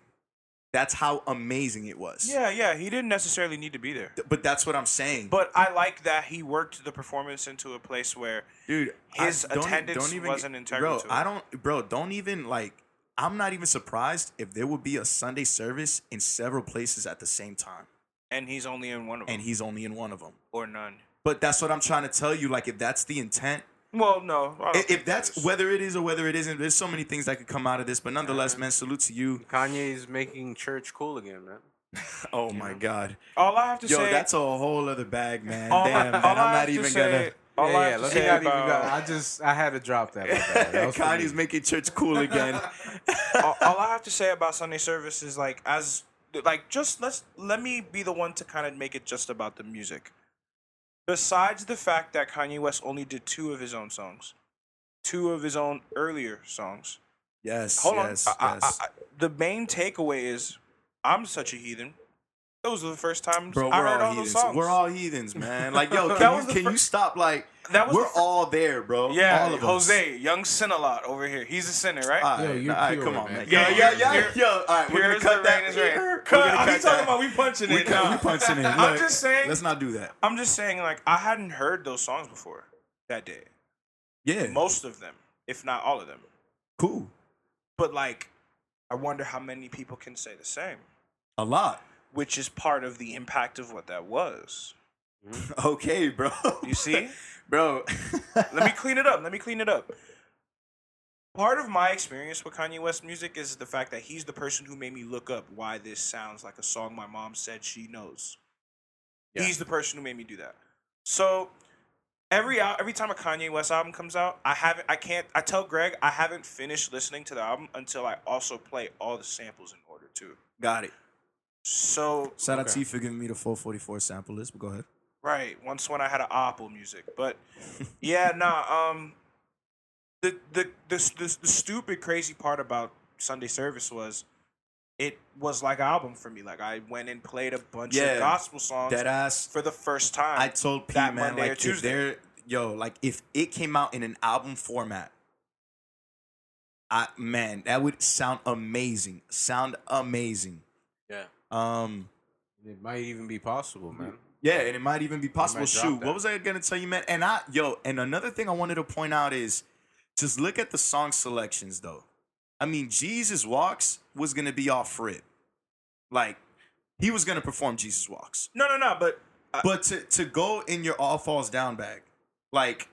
That's how amazing it was. Yeah, yeah. He didn't necessarily need to be there. But that's what I'm saying. But I like that he worked the performance into a place where dude, his I, don't, attendance don't even, wasn't integral to it. I don't, bro, don't even, like, I'm not even surprised if there would be a Sunday service in several places at the same time. And he's only in one of them. And he's only in one of them. Or none. But that's what I'm trying to tell you. Like, if that's the intent. Well, no. If that's, that whether it is or whether it isn't, there's so many things that could come out of this. But nonetheless, yeah. man, salute to you. Kanye's making church cool again, man. oh, you my know. God. All I have to Yo, say... Yo, that's a whole other bag, man. All, Damn, man. I'm not even say, gonna... All yeah, I yeah, let's not even go. I just... I had to drop that. Like that. Kanye's making church cool again. all, all I have to say about Sunday service is, like, as like, just let's let me be the one to kind of make it just about the music. Besides the fact that Kanye West only did two of his own songs, two of his own earlier songs. Yes. Hold yes, on. I, yes. I, I, the main takeaway is, I'm such a heathen. That was the first time Bro, I heard all, all those songs. We're all heathens, man. Like, yo, can, you, can you stop? Like, that was we're fir- all there, bro. Yeah, all of Jose, us. Young Sinalot over here. He's a sinner, right? All right, yo, you're all right pure, come on, man. man. Yo, yo, yo, yo, yo. All right, we're going to cut that. We're cut you talking about we punching it. We punching it. I'm just saying. Let's not do that. I'm just saying, like, I hadn't heard those songs before that day. Yeah. Most of them, if not all of them. Cool. But, like, I wonder how many people can say the same. A lot. Which is part of the impact of what that was. Okay, bro. You see? Bro. Let me clean it up. Let me clean it up. Part of my experience with Kanye West music is the fact that he's the person who made me look up why this sounds like a song my mom said she knows. Yeah. He's the person who made me do that. So every every time a Kanye West album comes out, I haven't, I can't, I tell Greg I haven't finished listening to the album until I also play all the samples in order too. Got it. So shout out to you for giving me the four forty-four sample list, but go ahead. Right. Once when I had an Apple music. But yeah, nah, um the the, the the the stupid crazy part about Sunday Service was it was like an album for me. Like I went and played a bunch yeah, of gospel songs ass, for the first time. I told Pete that man Monday like or Tuesday. Yo, like if it came out in an album format, I man, that would sound amazing. Sound amazing. Yeah. Um, it might even be possible, man. Yeah, and it might even be possible. Shoot, what was I gonna tell you, man? And I, yo, and another thing I wanted to point out is, just look at the song selections, though. I mean, Jesus Walks was gonna be off rip, like he was gonna perform Jesus Walks. No, no, no, but uh, but to to go in your All Falls Down bag, like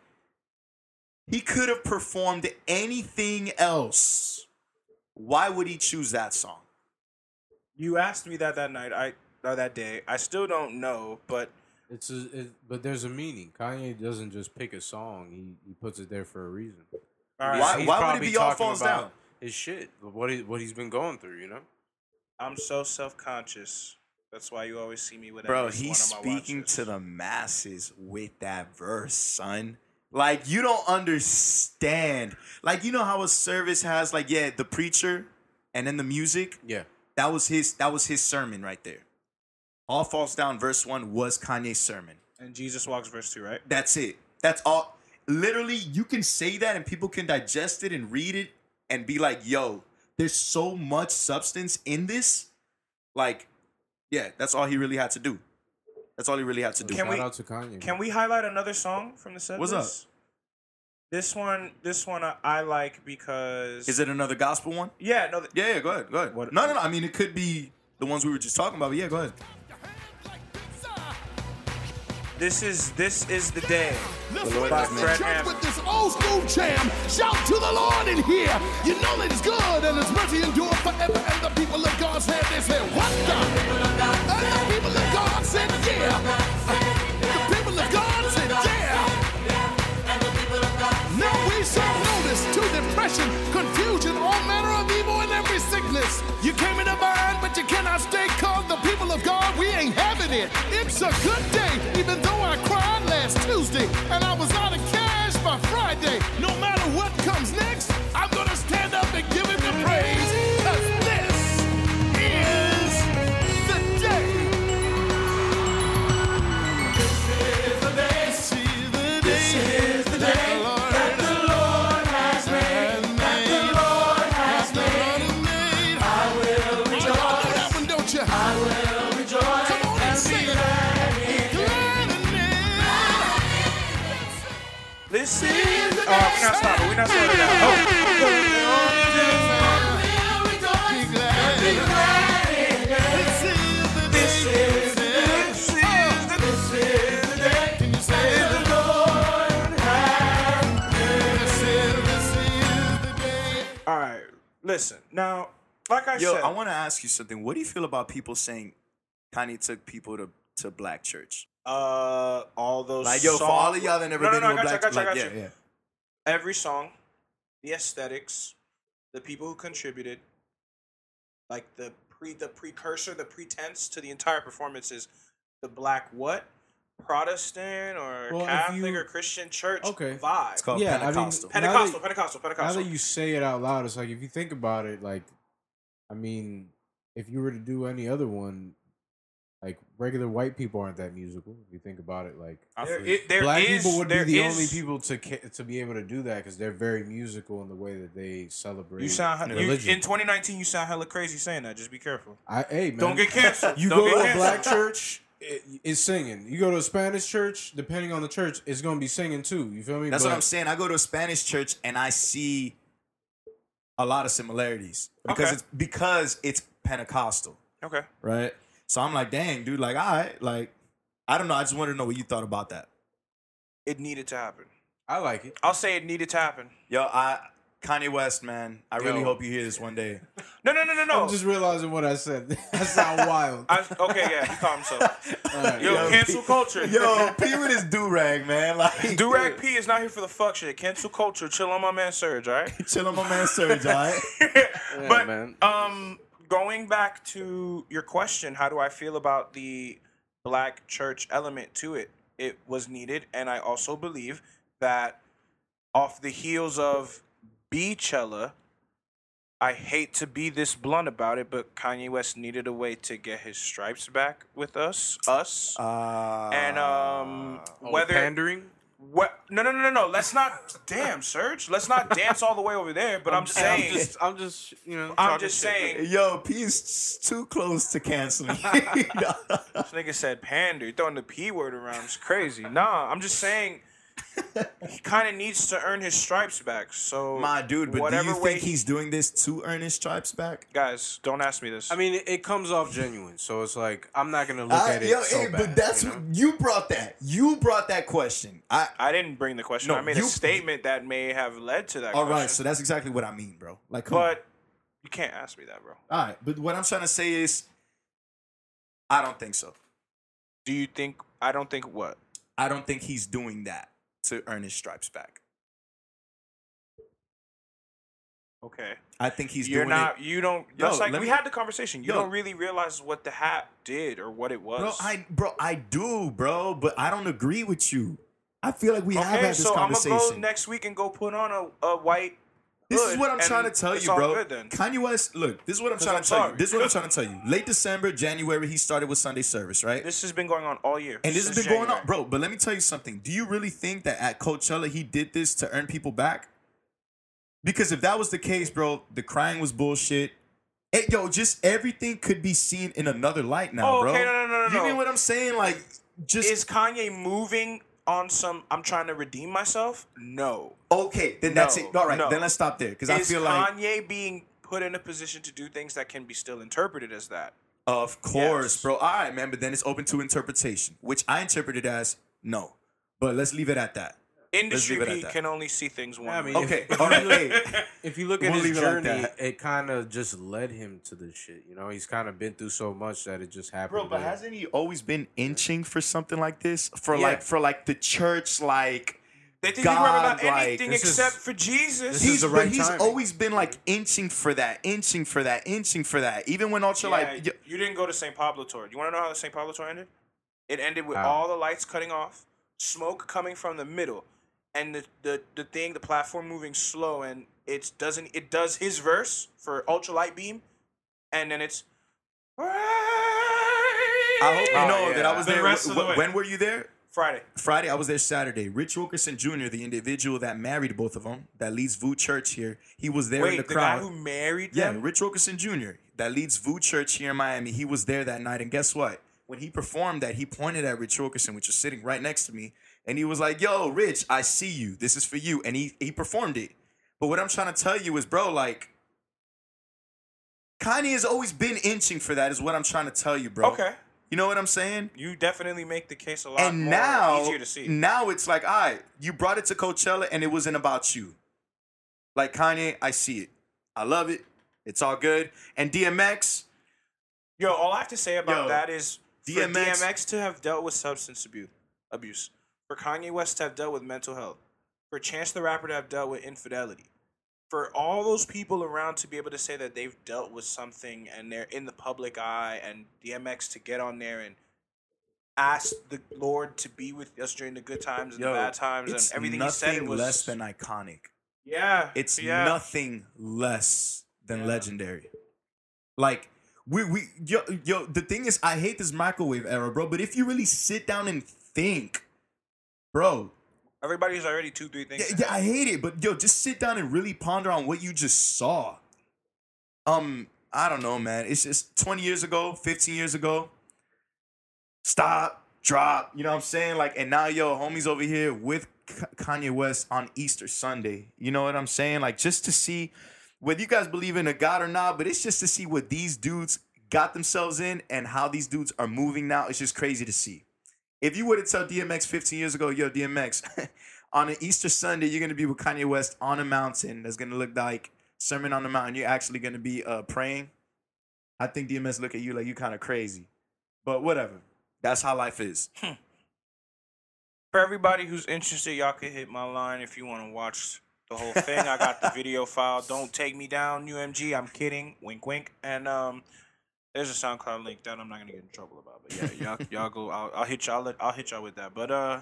he could have performed anything else. Why would he choose that song? You asked me that that night, I or that day. I still don't know, but it's a, it, but there's a meaning. Kanye doesn't just pick a song; he, he puts it there for a reason. All right. Why, why would it be All Falls Down? His shit, what he, what he's been going through, you know. I'm so self conscious. That's why you always see me with. Bro, he's speaking to the masses with that verse, son. Like you don't understand. Like you know how a service has like yeah the preacher, and then the music. Yeah. That was his. That was his sermon right there. All Falls Down, verse one was Kanye's sermon, and Jesus Walks, verse two, right? That's it. That's all. Literally, you can say that, and people can digest it and read it, and be like, "Yo, there's so much substance in this." Like, yeah, that's all he really had to do. That's all he really had to do. Can Shout we, out to Kanye. Can we highlight another song from the set? What's list? Up? This one, this one I, I like because... Is it another gospel one? Yeah, no. Th- yeah, yeah, go ahead, go ahead. What, no, no, no, I mean, it could be the ones we were just talking about, but yeah, go ahead. This is This Is the Day. Let's win this church Am. with this old school jam. Shout to the Lord in here. You know that it's good and His mercy endure forever. And the people of God said, they said, what the? And the people of God said, yeah. The people of God said, yeah. Now we shall notice to depression, confusion, all manner of evil and every sickness. You came in a bind, but you cannot stay calm. The people of God, we ain't having it. It's a good day, even though I cried last Tuesday, and I was out of cash by Friday. No matter what comes next, I'm gonna stand up and give Him the praise. Cause this is the day. This is the day. This is the day. This is the day. This is the day. Oh, we're not stopping. We're not slowing down. Oh. This is the day. This is the day. This is the day. Can you say the Lord has made? This is this is the day. All right. Listen. Now, like I Yo, said, I want to ask you something. What do you feel about people saying Kanye took people to to black church? Uh, all those like yo, songs. For all of y'all that never no, been no, no, to a black, you, like, you, yeah, yeah. Every song, the aesthetics, the people who contributed, like the pre the precursor, the pretense to the entire performance is the black what? Protestant or well, Catholic you, or Christian church okay. vibe. It's called yeah, Pentecostal. I mean, Pentecostal, that, Pentecostal, Pentecostal. Now that you say it out loud, it's like if you think about it, like, I mean, if you were to do any other one, like regular white people aren't that musical. If you think about it, like there, it, there black is, people would be the is, only people to to be able to do that because they're very musical in the way that they celebrate. You sound you, in twenty nineteen. You sound hella crazy saying that. Just be careful. I hey man, don't get canceled. You don't go to canceled. A black church. It, it's singing. You go to a Spanish church, depending on the church, it's going to be singing too. You feel me? That's but, what I'm saying. I go to a Spanish church and I see a lot of similarities because okay. it's because it's Pentecostal. Okay. Right? So I'm like, dang, dude, like, all right. Like, I don't know. I just wanted to know what you thought about that. It needed to happen. I like it. I'll say it needed to happen. Yo, I... Kanye West, man, I Yo. really hope you hear this one day. No, no, no, no, no. I'm just realizing what I said. That sounds wild. I, okay, yeah, he calmed himself. Right. Yo, Yo, cancel P, culture. Yo, P with his do-rag, man. Like, do-rag P is not here for the fuck shit. Cancel culture. Chill on my man Serge, all right? Chill on my man Serge, all right? Yeah, but man. um, going back to your question, how do I feel about the black church element to it? It was needed, and I also believe that off the heels of... Beachella, I hate to be this blunt about it, but Kanye West needed a way to get his stripes back with us, us, uh, and um, oh, whether pandering. What? No, no, no, no, no. Let's not. Damn, Serge. Let's not dance all the way over there. But I'm, I'm saying, I'm just, I'm just, you know, I'm just saying. Shit. Yo, P is too close to canceling. This nigga said pander, throwing the P word around. It's crazy. Nah, I'm just saying. He kind of needs to earn his stripes back. So, my dude, but do you think way... he's doing this to earn his stripes back? Guys, don't ask me this. I mean, it, it comes off genuine, so it's like I'm not gonna look I, at it. Yo, so it bad, but that's you, know? you brought that. You brought that question. I I didn't bring the question. No, I made you, a statement that may have led to that. All question. All right, so that's exactly what I mean, bro. Like, come but on. You can't ask me that, bro. All right, but what I'm trying to say is, I don't think so. Do you think? I don't think what? I don't think he's doing that. To earn his stripes back. Okay. I think he's You're doing not, it. You don't... Yo, that's like, we me, had the conversation. You yo, don't really realize what the hat did or what it was. Bro, I bro, I do, bro, but I don't agree with you. I feel like we okay, have had this so conversation. Okay, so I'm going to go next week and go put on a, a white This is what I'm trying to tell you, bro. Kanye West, look, this is what I'm trying to tell you. This is what I'm trying to tell you. Late December, January, he started with Sunday service, right? This has been going on all year. And this has been going on, bro. But let me tell you something. Do you really think that at Coachella he did this to earn people back? Because if that was the case, bro, the crying was bullshit. Hey, yo, just everything could be seen in another light now, bro. Oh, okay, no, no, no, no. You mean what I'm saying? Like, just is Kanye moving on some? I'm trying to redeem myself. No. Okay, then no, that's it. All right, no. Then let's stop there. Because I feel Kanye like... Is Kanye being put in a position to do things that can be still interpreted as that? Of course, yes. bro. All right, man, but then it's open to interpretation, which I interpreted as no. But let's leave it at that. Industry at that. Can only see things one yeah, I mean, way. Okay, if, all right. If you look at we'll his journey, it, like it kind of just led him to this shit. You know, he's kind of been through so much that it just happened. Bro, but there. Hasn't he always been inching for something like this? For yeah. like, For like the church, like... They think God, he remember about anything like, except is, for Jesus. He's, right but he's timing. always been like inching for that, inching for that, inching for that. Even when Ultra yeah, like y- you didn't go to Saint Pablo Tour. You want to know how the Saint Pablo Tour ended? It ended with wow. all the lights cutting off, smoke coming from the middle, and the, the, the thing, the platform moving slow, and it doesn't. It does his verse for Ultra Light Beam, and then it's. I hope you oh, know yeah. that I was the there. Rest w- of the w- when were you there? Friday. Friday, I was there Saturday. Rich Wilkerson Junior, the individual that married both of them, that leads Voo Church here, he was there Wait, in the, the crowd. Wait, the guy who married them? Yeah, Rich Wilkerson Junior, that leads Voo Church here in Miami, he was there that night. And guess what? When he performed that, he pointed at Rich Wilkerson, which was sitting right next to me, and he was like, yo, Rich, I see you. This is for you. And he, he performed it. But what I'm trying to tell you is, bro, like, Kanye has always been inching for that is what I'm trying to tell you, bro. Okay. You know what I'm saying? You definitely make the case a lot and more now, easier to see. Now it's like, all right, you brought it to Coachella and it wasn't about you. Like, Kanye, I see it. I love it. It's all good. And D M X. Yo, all I have to say about yo, that is D M X, for D M X to have dealt with substance abuse, abuse, for Kanye West to have dealt with mental health, for Chance the Rapper to have dealt with infidelity, for all those people around to be able to say that they've dealt with something and they're in the public eye, and D M X to get on there and ask the Lord to be with us during the good times and Yo, the bad times and everything he said, it was less than iconic. Yeah. It's yeah. nothing less than yeah. legendary. Like, we, we, yo, yo, the thing is, I hate this microwave era, bro, but if you really sit down and think, bro. Everybody's already two, three things. Yeah, yeah, I hate it, but yo, just sit down and really ponder on what you just saw. Um, I don't know, man. It's just twenty years ago, fifteen years ago. Stop, drop, you know what I'm saying? Like, and now, yo, homies over here with K- Kanye West on Easter Sunday. You know what I'm saying? Like, just to see whether you guys believe in a God or not, but it's just to see what these dudes got themselves in and how these dudes are moving now. It's just crazy to see. If you would have told D M X fifteen years ago, yo, D M X, on an Easter Sunday, you're going to be with Kanye West on a mountain that's going to look like Sermon on the Mountain. You're actually going to be uh, praying. I think D M X look at you like you kind of crazy. But whatever. That's how life is. Hmm. For everybody who's interested, y'all can hit my line if you want to watch the whole thing. I got the video file. Don't take me down, U M G. I'm kidding. Wink, wink. And, um... there's a SoundCloud link that I'm not gonna get in trouble about, but yeah, y'all, y'all go. I'll, I'll hit y'all. I'll, I'll hit y'all with that. But uh,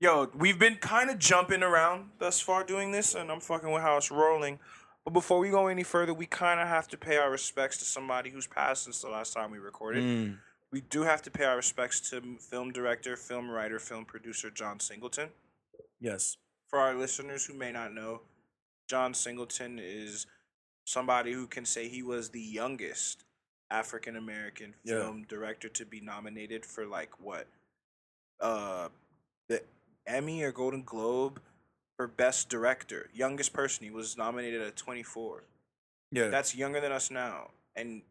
yo, we've been kind of jumping around thus far doing this, and I'm fucking with how it's rolling. But before we go any further, we kind of have to pay our respects to somebody who's passed since the last time we recorded. Mm. We do have to pay our respects to film director, film writer, film producer John Singleton. Yes. For our listeners who may not know, John Singleton is somebody who can say he was the youngest African American film yeah. director to be nominated for like what, uh, the Emmy or Golden Globe for Best Director. Youngest person. He was nominated at twenty-four. Yeah, that's younger than us now. And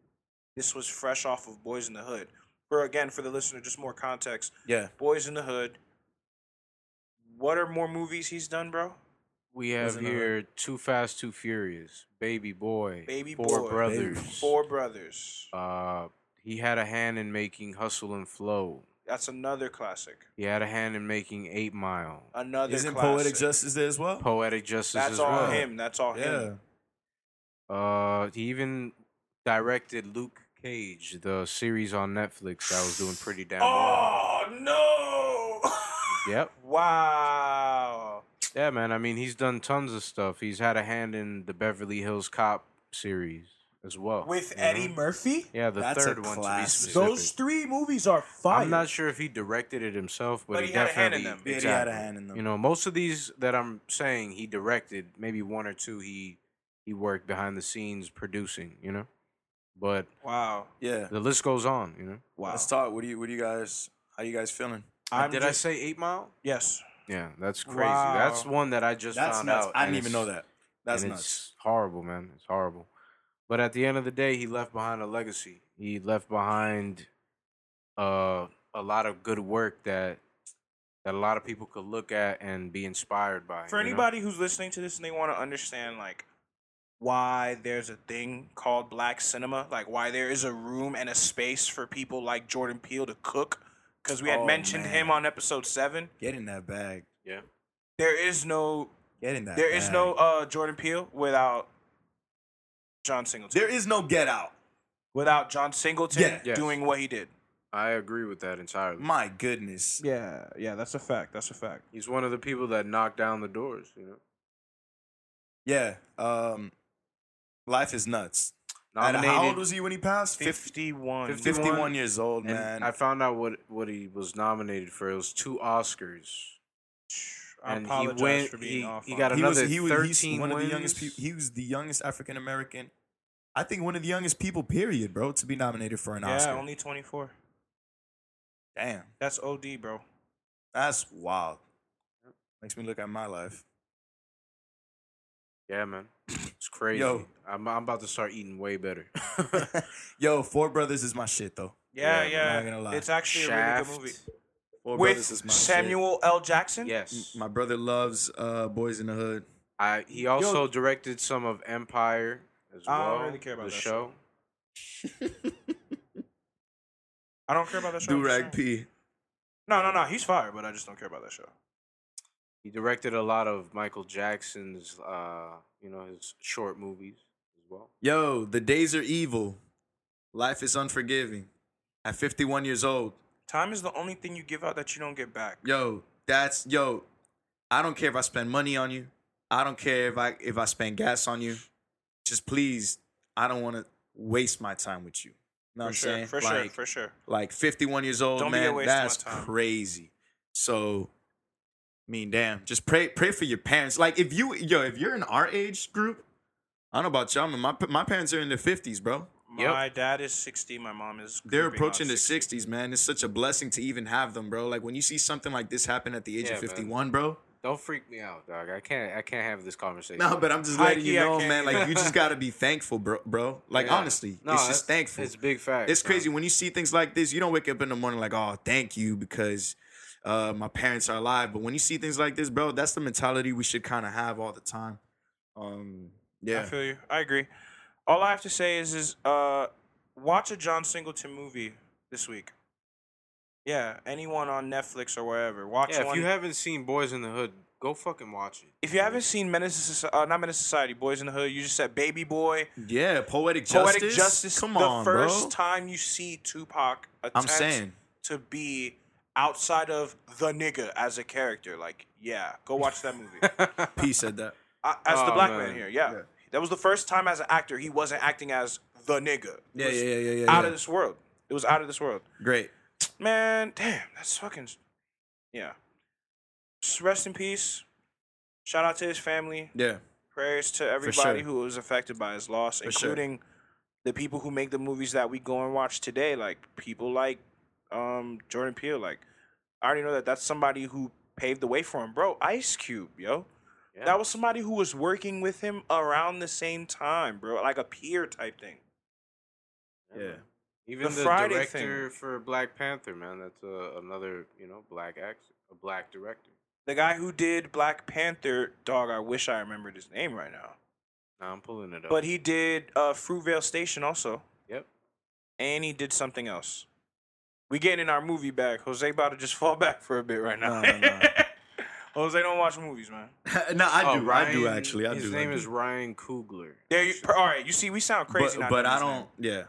this was fresh off of Boys in the Hood. For again, for the listener, just more context. Yeah, Boys in the Hood. What are more movies he's done, bro? We have here Too Fast, Too Furious, Baby Boy, Baby Four Boy, Brothers. Baby. Four Brothers. Uh, he had a hand in making Hustle and Flow. That's another classic. He had a hand in making Eight Mile. Another Isn't classic. Isn't Poetic Justice there as well? Poetic Justice That's as well. That's all him. That's all yeah. him. Uh, he even directed Luke Cage, the series on Netflix that was doing pretty damn oh, well. Oh, no! Yep. Wow. Yeah, man. I mean, he's done tons of stuff. He's had a hand in the Beverly Hills Cop series as well. With mm-hmm. Eddie Murphy? Yeah, the That's third one to be specific. Those three movies are fire. I'm not sure if he directed it himself, but, but he, he had definitely... a hand in them. Exactly. He had a hand in them. You know, most of these that I'm saying he directed, maybe one or two he he worked behind the scenes producing, you know? But... Wow. Yeah. The list goes on, you know? Wow. Let's talk. What do you, what do you guys... How you guys feeling? I'm Did just, I say Eight Mile? Yes. Yeah, that's crazy. Wow. That's one that I just that's found nuts. out. I didn't even know that. That's nuts. It's horrible, man. It's horrible. But at the end of the day, he left behind a legacy. He left behind uh, a lot of good work that that a lot of people could look at and be inspired by. For anybody know? who's listening to this and they want to understand, like, why there's a thing called black cinema, like why there is a room and a space for people like Jordan Peele to cook. Because we had oh, mentioned man. him on episode seven. Get in that bag. Yeah. There is no... Get in that There bag. is no uh, Jordan Peele without John Singleton. There is no Get Out. Without John Singleton yeah. yes. doing what he did. I agree with that entirely. My goodness. Yeah, yeah, that's a fact. That's a fact. He's one of the people that knocked down the doors, you know? Yeah. Um, life is nuts. Nominated. And how old was he when he passed? fifty-one. fifty-one years old, and man. I found out what, what he was nominated for. It was two Oscars. I and apologize he went, for being he, off. He got he another was, he was, thirteen one wins. Of the youngest pe- he was the youngest African American. I think one of the youngest people, period, bro, to be nominated for an yeah, Oscar. Yeah, only twenty-four. Damn. That's O D, bro. That's wild. Makes me look at my life. Yeah, man. It's crazy. Yo, I'm, I'm about to start eating way better. Yo, Four Brothers is my shit, though. Yeah, yeah. yeah. I'm not gonna lie. It's actually Shaft. a really good movie. Four With Brothers is my Samuel shit. L. Jackson? Yes. My brother loves uh, Boys in the Hood. I He also Yo. directed some of Empire as well. I don't really care about the that show. show. I don't care about that show. Durag P. No, no, no. He's fire, but I just don't care about that show. He directed a lot of Michael Jackson's, uh, you know, his short movies as well. Yo, the days are evil. Life is unforgiving. At fifty-one years old. Time is the only thing you give out that you don't get back. Yo, that's, yo, I don't care if I spend money on you. I don't care if I if I spend gas on you. Just please, I don't want to waste my time with you. You know what I'm sure, saying? For like, sure, for sure. Like fifty-one years old, don't man, that's crazy. So, I mean, damn, just pray pray for your parents. Like, if, you, yo, if you're in our age group, I don't know about y'all, but my, my parents are in their fifties, bro. My yep. dad is sixty. My mom is... They're approaching the sixties, man. It's such a blessing to even have them, bro. Like, when you see something like this happen at the age yeah, of fifty-one, man. Bro... Don't freak me out, dog. I can't I can't have this conversation. No, but I'm just letting I, you yeah, know, man. Like, you just got to be thankful, bro. bro. Like, yeah. honestly, no, it's just thankful. It's big fact. It's crazy. Bro. When you see things like this, you don't wake up in the morning like, oh, thank you because uh, my parents are alive. But when you see things like this, bro, that's the mentality we should kind of have all the time. Um, yeah. I feel you. I agree. All I have to say is, is uh, watch a John Singleton movie this week. Yeah, anyone on Netflix or wherever. Watch yeah, if one. You haven't seen Boys in the Hood, go fucking watch it. If you haven't seen Menace, uh, not Menace Society, Boys in the Hood, you just said Baby Boy. Yeah, Poetic Justice. Poetic Justice. Come on, the first bro. time you see Tupac attempt I'm saying. to be outside of the nigga as a character. Like, yeah, go watch that movie. P said that. I, as oh, the black man, man here, yeah. yeah. That was the first time as an actor he wasn't acting as the nigga. Yeah, yeah, yeah, yeah, yeah. Out yeah. of this world. It was out of this world. Great. Man, damn, that's fucking... Yeah. Just rest in peace. Shout out to his family. Yeah. Prayers to everybody sure. who was affected by his loss, For including sure. the people who make the movies that we go and watch today, like people like um, Jordan Peele. Like, I already know that that's somebody who paved the way for him. Bro, Ice Cube, yo. Yeah. That was somebody who was working with him around the same time, bro. Like a peer type thing. Yeah. Even the, the director thing. for Black Panther, man, that's uh, another, you know, black actor, a black director. The guy who did Black Panther, dog, I wish I remembered his name right now. Nah, I'm pulling it up. But he did uh, Fruitvale Station also. Yep. And he did something else. We getting in our movie bag. Jose about to just fall back for a bit right now. No, no. Jose don't watch movies, man. no, I oh, do. Ryan, I do, actually. I his do. His name is Ryan Coogler. There you, all right, you see, we sound crazy but, now. But I don't, name. yeah.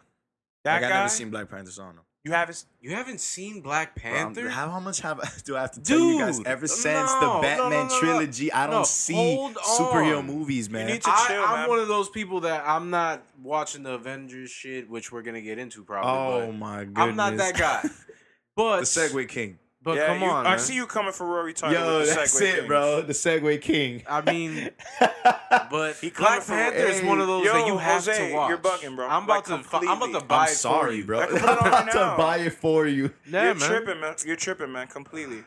That like, guy, I've never seen Black Panther, so I don't know. You haven't, you haven't seen Black Panther? Bro, how, how much have, do I have to Dude, tell you guys? Ever since no, the Batman no, no, no, trilogy, I don't no, see superhero movies, man. You need to chill, I, I'm man. one of those people that I'm not watching the Avengers shit, which we're going to get into probably. Oh, my goodness. I'm not that guy. But the Segway King. But yeah, come you, on, I man. see you coming for Rory Tyler. Yo, with the that's Segway it, King. bro. The Segway King. I mean, but Black Panther is one of those yo, that you have Jose, to watch. You're bugging, bro. I'm about like to. Completely. I'm about to buy I'm it sorry, for you, bro. I'm about to buy it for you. Nah, you're man. tripping, man. You're tripping, man. Completely.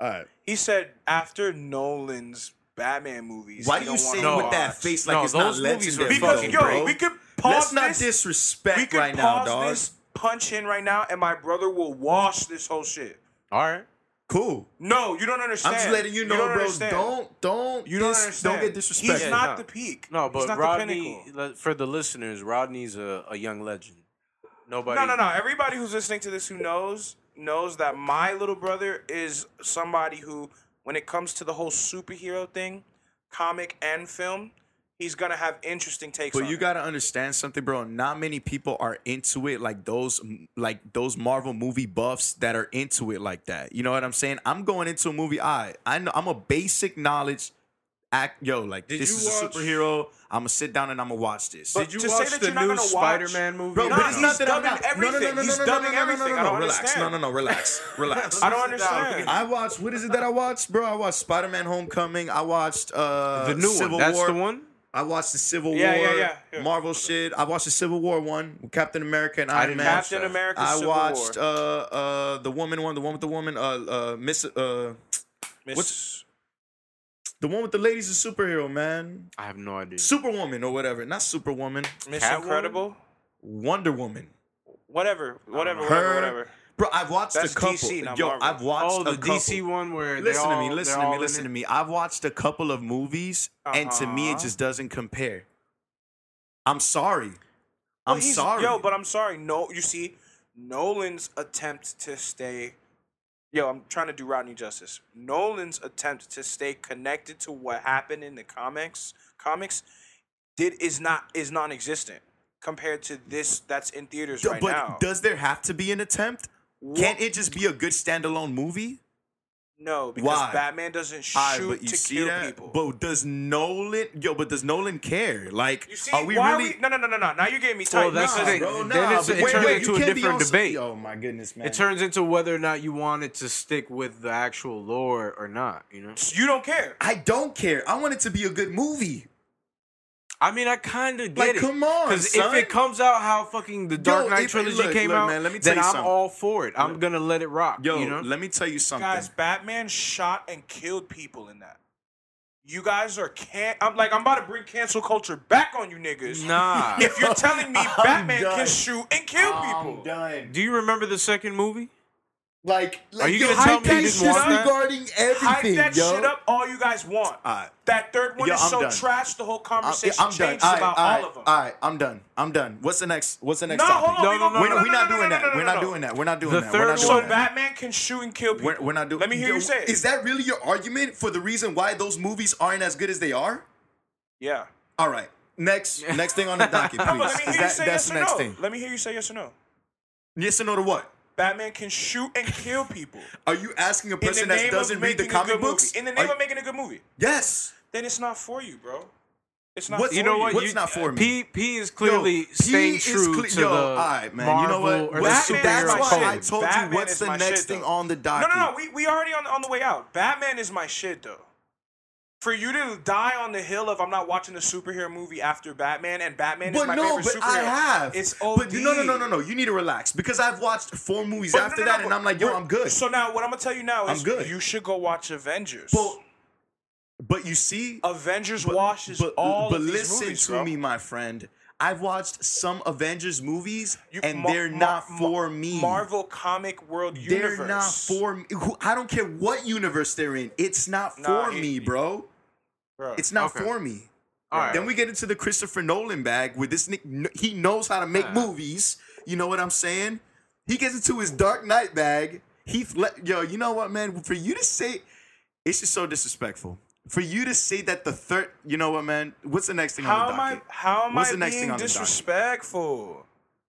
All right. He said after Nolan's Batman movies. Why do you say with that face like no, it's those not movies legendary? Because yo, we could pause this. Let's not disrespect right now, dog. We could pause this punch in right now, and my brother will wash this whole shit. All right, cool. No, you don't understand. I'm just letting you know, you don't bro. Understand. Don't, don't, you don't, dis- understand. don't get disrespected. He's not no. the peak. No, but Rodney, for the listeners, Rodney's a, a young legend. Nobody. No, no, no. Everybody who's listening to this who knows knows that my little brother is somebody who, when it comes to the whole superhero thing, comic and film, he's gonna have interesting takes. But on you it. gotta understand something, bro. Not many people are into it like those, like those Marvel movie buffs that are into it like that. You know what I'm saying? I'm going into a movie. I, I know I'm a basic knowledge act. Yo, like Did this is watch, a superhero. I'm gonna sit down and I'm gonna watch this. But Did you watch the new Spider-Man movie? Bro, no, but it's not that I'm not. No, no, no, no, he's no, no, no, no, no, no, no, no. Relax. No, no, no. Relax. Relax. I don't understand. I watched. What is it that I watched, bro? I watched Spider-Man: Homecoming. I watched uh, the new Civil one. That's War. the one. I watched the Civil War, yeah, yeah, yeah. Yeah. Marvel shit. I watched the Civil War one with Captain America and Iron Man. Captain America, Civil War. I watched uh, uh, the woman one, the one with the woman, uh, uh, Miss, uh, Miss, what's the one with the ladies? A superhero, man. I have no idea. Superwoman or whatever, not Superwoman. Miss Incredible, Wonder Woman, whatever, whatever, whatever, whatever. Bro, I've watched That's a couple. D C, Yo, I've watched oh, the a couple. D C one where listen all, to me, listen to me, listen to me. I've watched a couple of movies, uh-huh. and to me, it just doesn't compare. I'm sorry, I'm well, sorry. Yo, but I'm sorry. No, you see, Nolan's attempt to stay yo, I'm trying to do Rodney justice. Nolan's attempt to stay connected to what happened in the comics comics did is not is non-existent compared to this that's in theaters D- right but now. But does there have to be an attempt? What? Can't it just be a good standalone movie? No, because Why? Batman doesn't shoot I, but you to see kill that? people. But does Nolan? Yo, but does Nolan care? Like, you see, are we why really? Are we, no, no, no, no, no. Now you're getting me tight. Well, that's nah, the bro, nah, then it's, it wait, turns wait, into a different also, debate. Oh my goodness, man! It turns into whether or not you wanted to stick with the actual lore or not. You know, you don't care. I don't care. I want it to be a good movie. I mean, I kind of get like, it. Come on, because if it comes out how fucking the Dark yo, Knight if, trilogy look, came look, out, man, let me tell then you I'm something. all for it. I'm look. gonna let it rock. Yo, you know? Let me tell you something, guys. Batman shot and killed people in that. You guys are can't. I'm like, I'm about to bring cancel culture back on you niggas. Nah, if you're telling me Batman done. can shoot and kill I'm people, done. Do you remember the second movie? Like, like, are you yo, gonna tell me you didn't want that? Regarding everything, hype that yo. shit up all you guys want. Right. That third one yo, is I'm so done. trash. The whole conversation I'm, I'm changes all right, about all, right, all of them. All right, I'm done. I'm done. What's the next? What's the next? No, topic? hold on. No, we're no, no, no, not no, doing no, no, that. We're not doing that. We're not doing that. The third one, Batman can shoot and kill people. We're, we're not doing. Let me hear yo, you say it. Is that really your argument for the reason why those movies aren't as good as they are? Yeah. All right. Next, next thing on the docket, please. That's the next thing. Let me hear you say yes or no. Yes or no to what? Batman can shoot and kill people. Are you asking a person that doesn't read the comic books? In the name of making a good movie. Yes. Then it's not for you, bro. It's not for you. You know what? What's not for me? P P is clearly staying true to the all right, man. You know what? That's why I told you what's the next thing on the docket. No, no, no. We we already on on the way out. Batman is my shit, though. For you to die on the hill of I'm not watching a superhero movie after Batman and Batman but is my no, favorite superhero. But no, but I have. It's O D. But no, no, no, no, no. You need to relax because I've watched four movies but after no, no, that no, and I'm like, yo, I'm good. So now what I'm going to tell you now is I'm good. You should go watch Avengers. But, but you see. Avengers but, washes but, all but of these movies, But listen to bro. me, my friend. I've watched some Avengers movies, you, and Mar- they're not Mar- for me. Marvel Comic World Universe. They're not for me. I don't care what universe they're in. It's not nah, for it, me, bro. bro. It's not okay. for me. All right. Then we get into the Christopher Nolan bag where this he knows how to make right. movies. You know what I'm saying? He gets into his Dark Knight bag. He yo, you know what, man? For you to say, it's just so disrespectful. For you to say that the third, you know what, man? What's the next thing how on the docket? How am I, how am What's the next I being thing on disrespectful?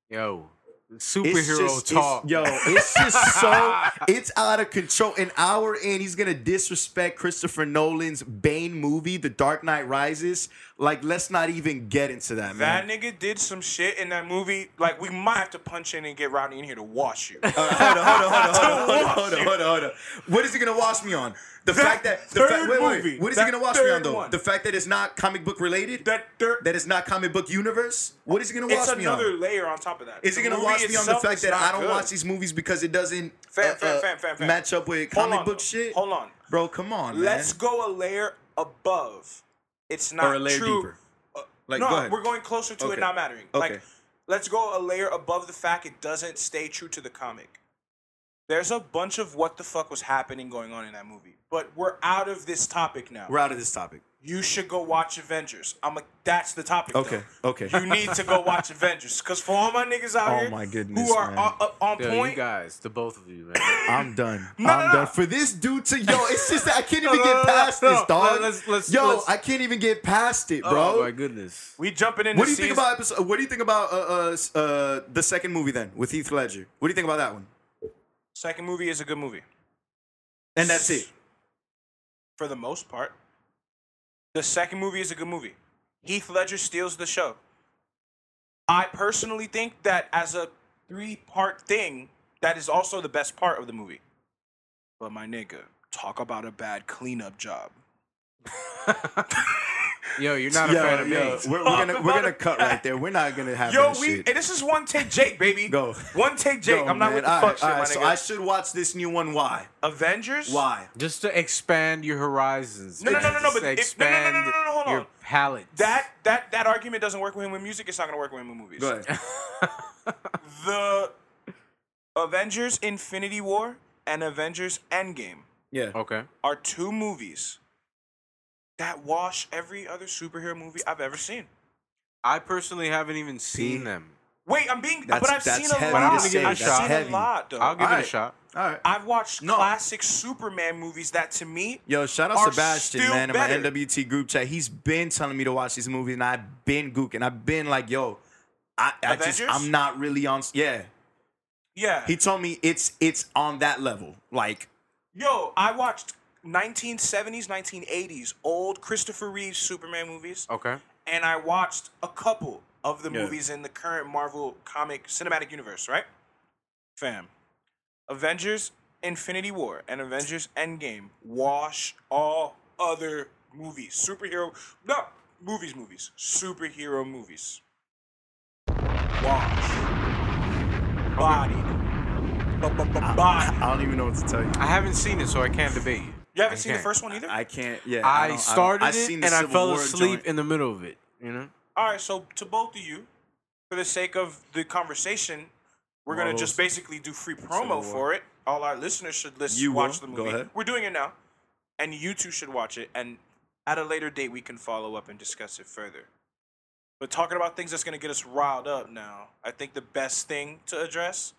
Yo, superhero just, talk. It's, yo, it's just so, it's out of control. An hour in, he's going to disrespect Christopher Nolan's Bane movie, The Dark Knight Rises. Like, let's not even get into that, man. That nigga did some shit in that movie. Like, we might have to punch in and get Rodney in here to wash you. Right, hold on, hold on, hold on, hold on, hold on, hold on. What is he going to wash me on? The that fact that the fact, wait, wait, wait. What is he gonna watch me on though? One. The fact that it's not comic book related. That third, that it's not comic book universe. What is he gonna watch me on? It's another layer on top of that. Is the he gonna watch me on the fact that I don't good. watch these movies because it doesn't fan, uh, fan, fan, fan, fan. match up with comic on, book though. shit? Hold on, bro, come on, man. Let's go a layer above. It's not or a layer true. deeper. Uh, like, no, go ahead. We're going closer to okay. it not mattering. Okay. Like, let's go a layer above the fact it doesn't stay true to the comic. There's a bunch of what the fuck was happening going on in that movie. But we're out of this topic now. We're out of this topic. You should go watch Avengers. I'm like, that's the topic. Okay, though. okay. You need to go watch Avengers. Because for all my niggas out oh here my goodness, who are man. on, uh, on Yo, point. You guys, the both of you, man. I'm done. no, I'm no, done. No. For this dude to, yo, it's just that I can't even get past no, no, no, this, dog. No, let's, let's, yo, let's, I can't even get past it, bro. Oh, my goodness. We jumping in. What do you season? think about episode, What do you think about uh, uh, uh, the second movie then with Heath Ledger? What do you think about that one? Second movie is a good movie. And that's it. For the most part. The second movie is a good movie. Heath Ledger steals the show. I personally think that as a three-part thing, that is also the best part of the movie. But my nigga, talk about a bad cleanup job. Yo, you're not yo, a fan of yo. me. We're, we're gonna we're gonna cut right there. We're not gonna have yo. That we shit. And this is one take, Jake, baby. Go one take, Jake. Go, I'm not man. with the all fuck right, shit, my right. nigga. So I should watch this new one. Why Avengers? Why just to expand your horizons? No, no, no, no, no. But expand no, no, no, no, no, no, hold on. your palette. That that that argument doesn't work with him with music. It's not gonna work with him with movies. Go ahead. The Avengers: Infinity War and Avengers: Endgame. Yeah. Okay. Are two movies that wash every other superhero movie I've ever seen. I personally haven't even seen them. Wait, I'm being. That's, but I've that's seen a lot. I've seen heavy. a lot, though. I'll give All it right. a shot. All right. I've watched no. classic Superman movies that to me. Yo, shout out Sebastian, man, better. in my N W T group chat. He's been telling me to watch these movies, and I've been gooking. I've been like, yo, I, I just, I'm not really on. Yeah. Yeah. He told me it's it's on that level. Like, yo, I watched nineteen seventies, nineteen eighties old Christopher Reeve Superman movies. Okay. And I watched a couple of the yeah. movies in the current Marvel comic cinematic universe, right? Fam. Avengers Infinity War and Avengers Endgame wash all other movies. Superhero... No! Movies, movies. Superhero movies. Wash. Bodied. Bodied. I don't even know what to tell you. I haven't seen it, so I can't debate you. You haven't I seen can't. the first one either? I can't, yeah. I, I started I it, and I fell War asleep joint. in the middle of it, you know? All right, so to both of you, for the sake of the conversation... We're going to just basically do free promo for it. All our listeners should listen, you watch will. the movie. Go ahead. We're doing it now. And you two should watch it. And at a later date, we can follow up and discuss it further. But talking about things that's going to get us riled up now, I think the best thing to address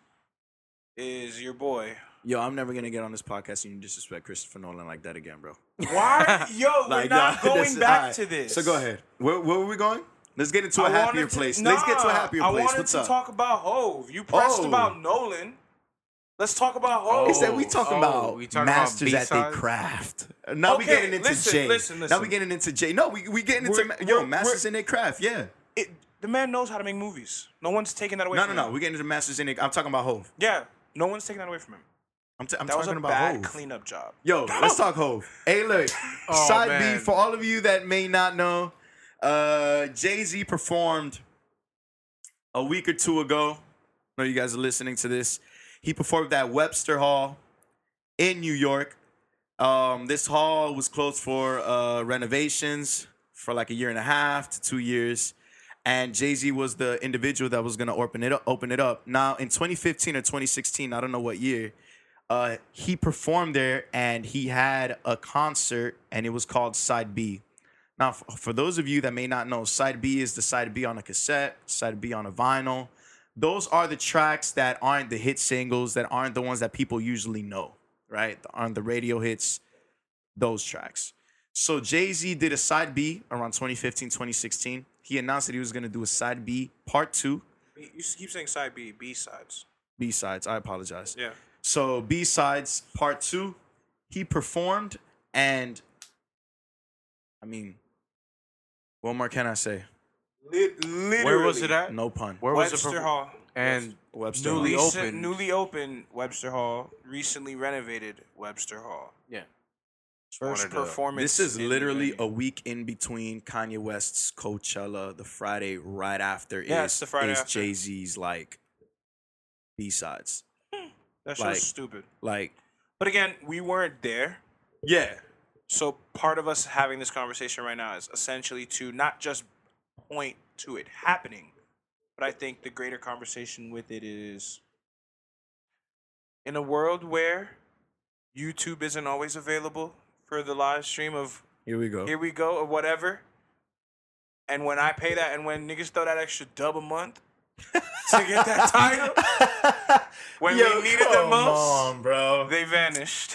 is your boy. Yo, I'm never going to get on this podcast and you disrespect Christopher Nolan like that again, bro. Why? Yo, like, we're not no, going back right. to this. So go ahead. Where, where were we going? Let's get into I a happier to, place. Nah, Let's get to a happier place. What's up? I wanted to talk about Hov. You pressed oh. about Nolan. Let's talk about Hov. Is that we talking oh, about we talking masters about at their craft? Now okay, we getting into listen, Jay. Listen, listen. Now we getting into Jay. No, we we getting into we're, yo we're, masters in their craft. Yeah, it, the man knows how to make movies. No one's taking that away. No, from No, no, no. We're getting into masters in their. I'm talking about Hov. Yeah, no one's taking that away from him. I'm, t- I'm that talking was a about bad Hov. Cleanup job. Yo, let's talk Hov. Hey, look, oh, side man. B for all of you that may not know. Uh, Jay-Z performed a week or two ago. I know you guys are listening to this. He performed at Webster Hall in New York. Um, this hall was closed for uh, renovations for like a year and a half to two years. And Jay-Z was the individual that was going to open it up, open it up. Now, in twenty fifteen or twenty sixteen, I don't know what year, uh, he performed there and he had a concert and it was called Side B. Now, for those of you that may not know, Side B is the Side B on a cassette, Side B on a vinyl. Those are the tracks that aren't the hit singles, that aren't the ones that people usually know, right? Aren't the radio hits, those tracks. So Jay-Z did a Side B around twenty fifteen, twenty sixteen. He announced that he was going to do a Side B Part two. You keep saying Side B, B-Sides. B-Sides, I apologize. Yeah. So B-Sides Part two, he performed and, I mean... What more can I say? Literally. Where was it at? No pun. Where was Webster it? Webster Hall. And Webster newly Hall. Opened. Newly opened Webster Hall. Recently renovated Webster Hall. Yeah. First performance. This is literally a week in between Kanye West's Coachella. The Friday right after yeah, is, is Jay-Z's like B-sides. Hmm. That like, shit's stupid. Like, but again, we weren't there. Yeah. So part of us having this conversation right now is essentially to not just point to it happening, but I think the greater conversation with it is in a world where YouTube isn't always available for the live stream of here we go, here we go, or whatever. And when I pay that and when niggas throw that extra dub a month to get that title, when Yo, we needed them most, on, bro. They vanished.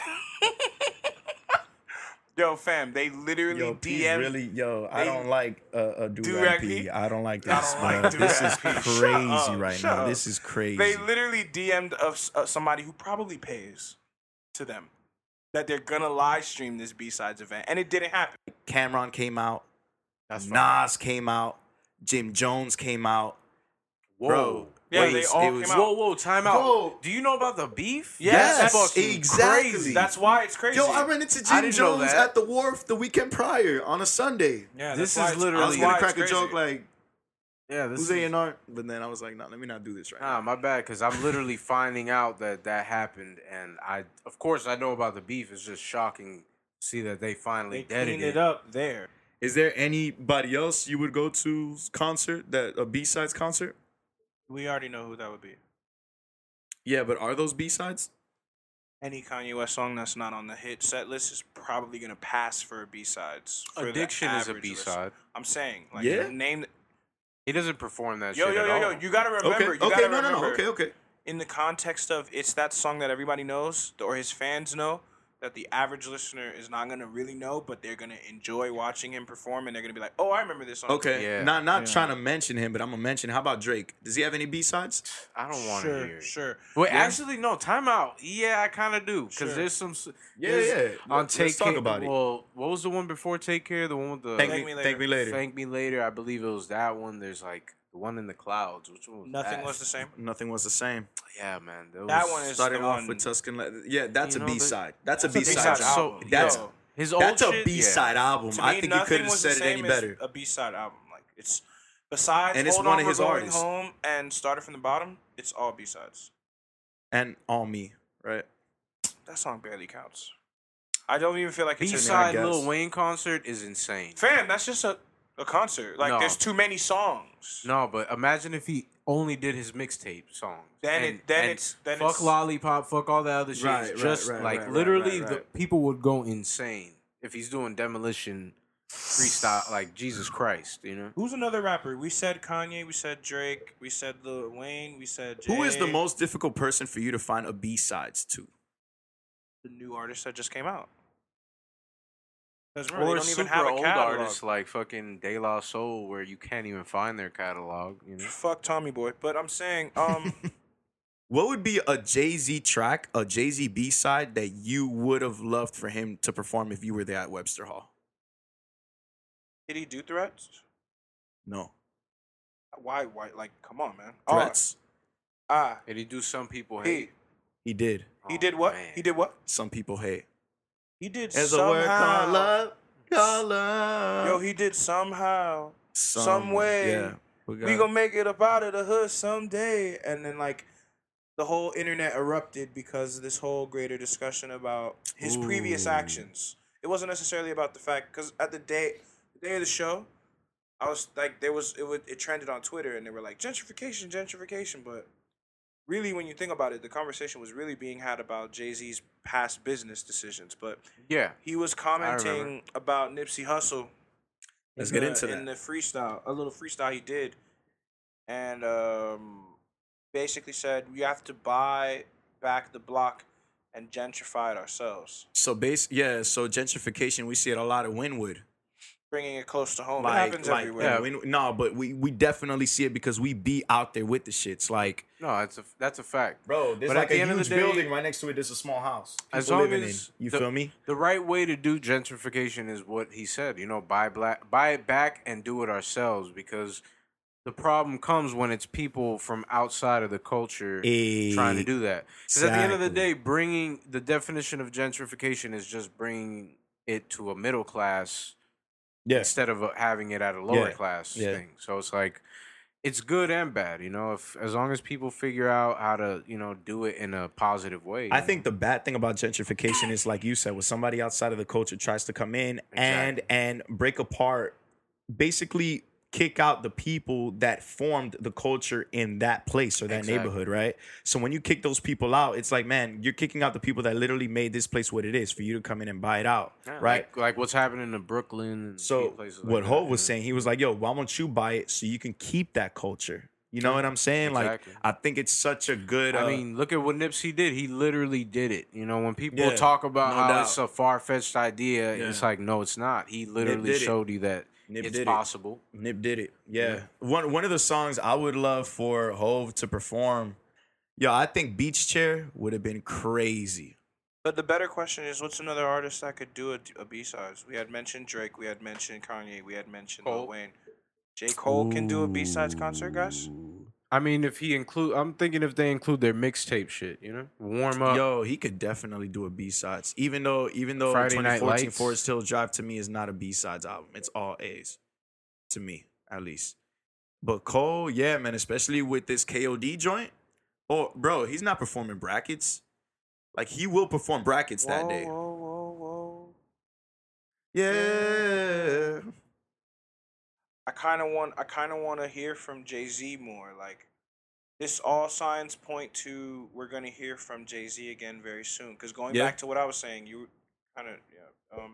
Yo, fam, they literally yo, D M. Really, yo, I don't like uh, a do-rag-P. I don't like this, don't like this is crazy right up, now. Up. This is crazy. They literally D M'd of uh, somebody who probably pays to them that they're going to live stream this B-Sides event, and it didn't happen. Cameron came out. That's Nas funny. Came out. Jim Jones came out. Whoa. Bro. Yeah, Wait, they all came was, out. Whoa, whoa, time out. Whoa. Do you know about the beef? Yes, yes exactly. Crazy. That's why it's crazy. Yo, I ran into Jim Jones at the Wharf the weekend prior on a Sunday. Yeah, this is literally. I was gonna crack a joke like, yeah, this who's A and R? But then I was like, no, let me not do this right now. Nah, my bad, because I'm literally finding out that that happened, and I, of course, I know about the beef. It's just shocking to see that they finally deaded it. They cleaned it up there. Is there anybody else you would go to concert that a B-sides concert? We already know who that would be. Yeah, but are those B-sides? Any Kanye West song that's not on the hit set list is probably going to pass for a B-sides. Addiction is a B-side. List. I'm saying. Like, yeah? Name, He doesn't perform that yo, shit yo, at yo, all. Yo, yo, yo, you gotta remember. Okay, you okay gotta no, remember, no, no, okay, okay. In the context of it's that song that everybody knows, or his fans know, that the average listener is not gonna really know, but they're gonna enjoy watching him perform, and they're gonna be like, "Oh, I remember this song." Okay, yeah. not not yeah. trying to mention him, but I'm gonna mention. How about Drake? Does he have any B sides? I don't want to sure, hear. It. Sure, Wait, yeah. actually, no. Time out. Yeah, I kind of do, because sure. there's some. Yeah, there's, yeah. On Take Care. About it. Well, what was the one before Take Care? The one with the Thank, Thank me, me Later. Thank Me Later. Thank Me Later. I believe it was that one. There's like. The one in the clouds, which one was Nothing that? Was the same. Nothing was the same. Yeah, man. That, was that one is starting off with Tuscan Leather. Yeah, that's you know, a B side. That's, that's a B side. So that's yo, his old That's shit, a B side yeah. album. Me, I think you couldn't have said it any better. A B side album, like it's besides and it's Hold one on, of his artists. Home and Started from the Bottom. It's all B sides. And All Me, right? That song barely counts. I don't even feel like it's B side. Lil Wayne concert is insane. Fam, that's just a. A concert. Like, no. There's too many songs. No, but imagine if he only did his mixtape songs. Then, and, it, then it's... Then fuck it's, Lollipop, fuck all that other shit. Right, right, just, right, like, right, literally, right, right. The people would go insane if he's doing Demolition freestyle. Like, Jesus Christ, you know? Who's another rapper? We said Kanye, we said Drake, we said Lil Wayne, we said Jay. Who is the most difficult person for you to find a B-sides to? The new artist that just came out. Remember, or don't super even have old artists like fucking De La Soul, where you can't even find their catalog. You know? Fuck Tommy Boy, but I'm saying, um, what would be a Jay-Z track, a Jay-Z B-side that you would have loved for him to perform if you were there at Webster Hall? Did he do Threats? No. Why? Why? Like, come on, man. Threats. Ah. Uh, did he do Some People Hate? He, he did. Oh, he did what? Man. He did what? Some People Hate. He did As somehow. A word called love, called love. Yo, he did somehow, some, some way. Yeah, we we gonna make it up out of the hood someday. And then like the whole internet erupted because of this whole greater discussion about his Ooh. Previous actions. It wasn't necessarily about the fact, because at the day, the day of the show, I was like, there was it would it trended on Twitter, and they were like gentrification, gentrification, but. Really, when you think about it, the conversation was really being had about Jay-Z's past business decisions. But yeah, he was commenting about Nipsey Hussle. Let's in get the, into that. In the freestyle, a little freestyle he did. And um, basically said, we have to buy back the block and gentrify it ourselves. So, base, yeah, so gentrification, we see it a lot in Wynwood. Bringing it close to home. Like, it happens like, everywhere. Yeah, we, no, but we, we definitely see it because we be out there with the shits. Like, no, that's a, that's a fact. Bro, there's but like at the a end huge of the day, building right next to it. There's a small house. People as long living as in. You the, feel me? The right way to do gentrification is what he said. You know, buy, black, buy it back and do it ourselves, because the problem comes when it's people from outside of the culture exactly. trying to do that. Because at the end of the day, bringing the definition of gentrification is just bringing it to a middle class. Yeah. Instead of having it at a lower yeah. class yeah. thing. So it's like, it's good and bad, you know, if as long as people figure out how to, you know, do it in a positive way. I know? think the bad thing about gentrification is, like you said, when somebody outside of the culture tries to come in exactly. and and break apart, basically kick out the people that formed the culture in that place or that exactly. neighborhood, right? So when you kick those people out, it's like, man, you're kicking out the people that literally made this place what it is for you to come in and buy it out, yeah, right? Like, like what's happening in Brooklyn. So places like what Hope was yeah. saying, he was like, yo, why don't you buy it so you can keep that culture? You know yeah, what I'm saying? Exactly. Like, I think it's such a good... Uh, I mean, look at what Nipsey did. He literally did it. You know, when people yeah, talk about no how doubt. It's a far-fetched idea, yeah. it's like, no, it's not. He literally showed it. You that... Nip it's did possible. It. Nip did it. Yeah. yeah. One one of the songs I would love for Hove to perform. Yo, I think Beach Chair would have been crazy. But the better question is, what's another artist that could do a, a B-sides? We had mentioned Drake. We had mentioned Kanye. We had mentioned Cole. Lil Wayne. J. Cole Ooh. Can do a B-sides concert, guys? I mean, if he include... I'm thinking if they include their mixtape shit, you know? Warm up. Yo, he could definitely do a B-sides. Even though even though Friday twenty fourteen Forest Hill Drive to me is not a B-sides album. It's all A's. To me, at least. But Cole, yeah, man, especially with this K O D joint. Oh, bro, he's not performing brackets. Like, he will perform brackets whoa, that day. Whoa, whoa, whoa. Yeah. I kind of want I kind of want to hear from Jay-Z more. Like, this all signs point to we're going to hear from Jay-Z again very soon. Because going yeah. back to what I was saying, you kind of, yeah, um,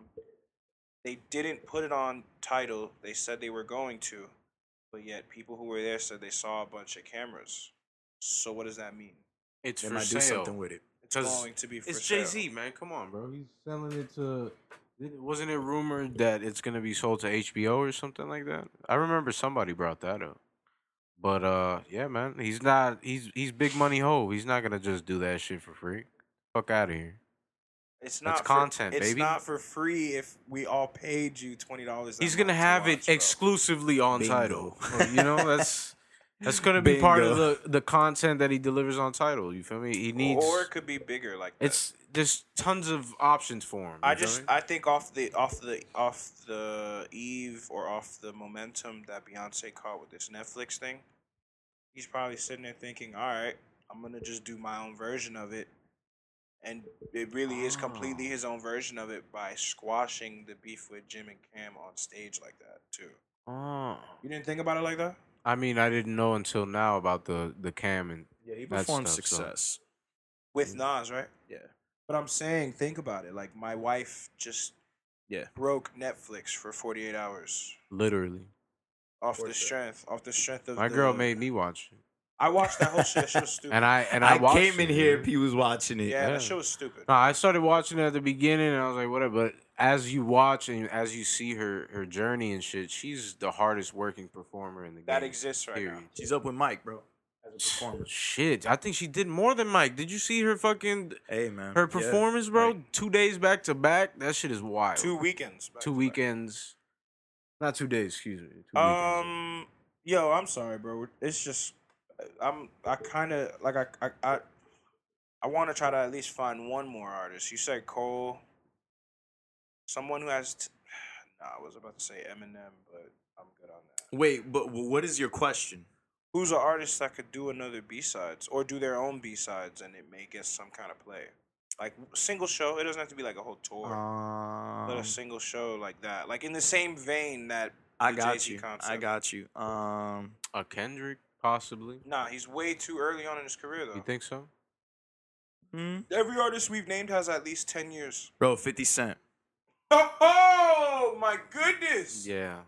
they didn't put it on Tidal. They said they were going to. But yet, people who were there said they saw a bunch of cameras. So what does that mean? It's they for might sale. Do something with it. It's going to be for it's sale. It's Jay-Z, man. Come on, bro. He's selling it to... Wasn't it rumored that it's going to be sold to H B O or something like that? I remember somebody brought that up. But, uh, yeah, man. He's not... He's he's big money ho. He's not going to just do that shit for free. Fuck out of here. It's not That's content, for, it's baby. It's not for free if we all paid you twenty dollars. He's going to have watch, it bro. Exclusively on Bingo. Tidal. You know, that's that's going to be Bingo. Part of the, the content that he delivers on Tidal. You feel me? He needs, or it could be bigger like that. It's there's tons of options for him. I just I think off the off the off the eve or off the momentum that Beyonce caught with this Netflix thing, he's probably sitting there thinking, all right, I'm going to just do my own version of it. And it really is completely his own version of it by squashing the beef with Jim and Cam on stage like that, too. Oh. You didn't think about it like that? I mean, I didn't know until now about the, the Cam and yeah, he performed that stuff, success. So. With Nas, right? Yeah. But I'm saying, think about it. Like, my wife just yeah. broke Netflix for forty-eight hours. Literally. Off the strength. Off the strength of my the... My girl made me watch it. I watched that whole shit. That shit was stupid. And I and I, I watched came in it, here. Man. P was watching it. Yeah, yeah, that shit was stupid. No, I started watching it at the beginning, and I was like, whatever. But as you watch and as you see her her journey and shit, she's the hardest working performer in the game. That exists right period. Now. She's up with Mike, bro, as a performer. Shit, I think she did more than Mike. Did you see her fucking? Hey man, her performance, yeah, bro. Right. Two days back to back. That shit is wild. Two weekends. Back two to weekends. Back. Not two days. Excuse me. Two um, weekends. Yo, I'm sorry, bro. It's just. I'm. I kind of like. I. I. I, I want to try to at least find one more artist. You said Cole. Someone who has. T- nah, I was about to say Eminem, but I'm good on that. Wait, but what is your question? Who's an artist that could do another B-sides or do their own B-sides and it may get some kind of play, like single show. It doesn't have to be like a whole tour, um, but a single show like that, like in the same vein that I got Jay-Z you. Concept. I got you. Um, a Kendrick. Possibly. Nah, he's way too early on in his career, though. You think so? Mm. Every artist we've named has at least ten years. Bro, fifty Cent. Oh, oh my goodness. Yeah.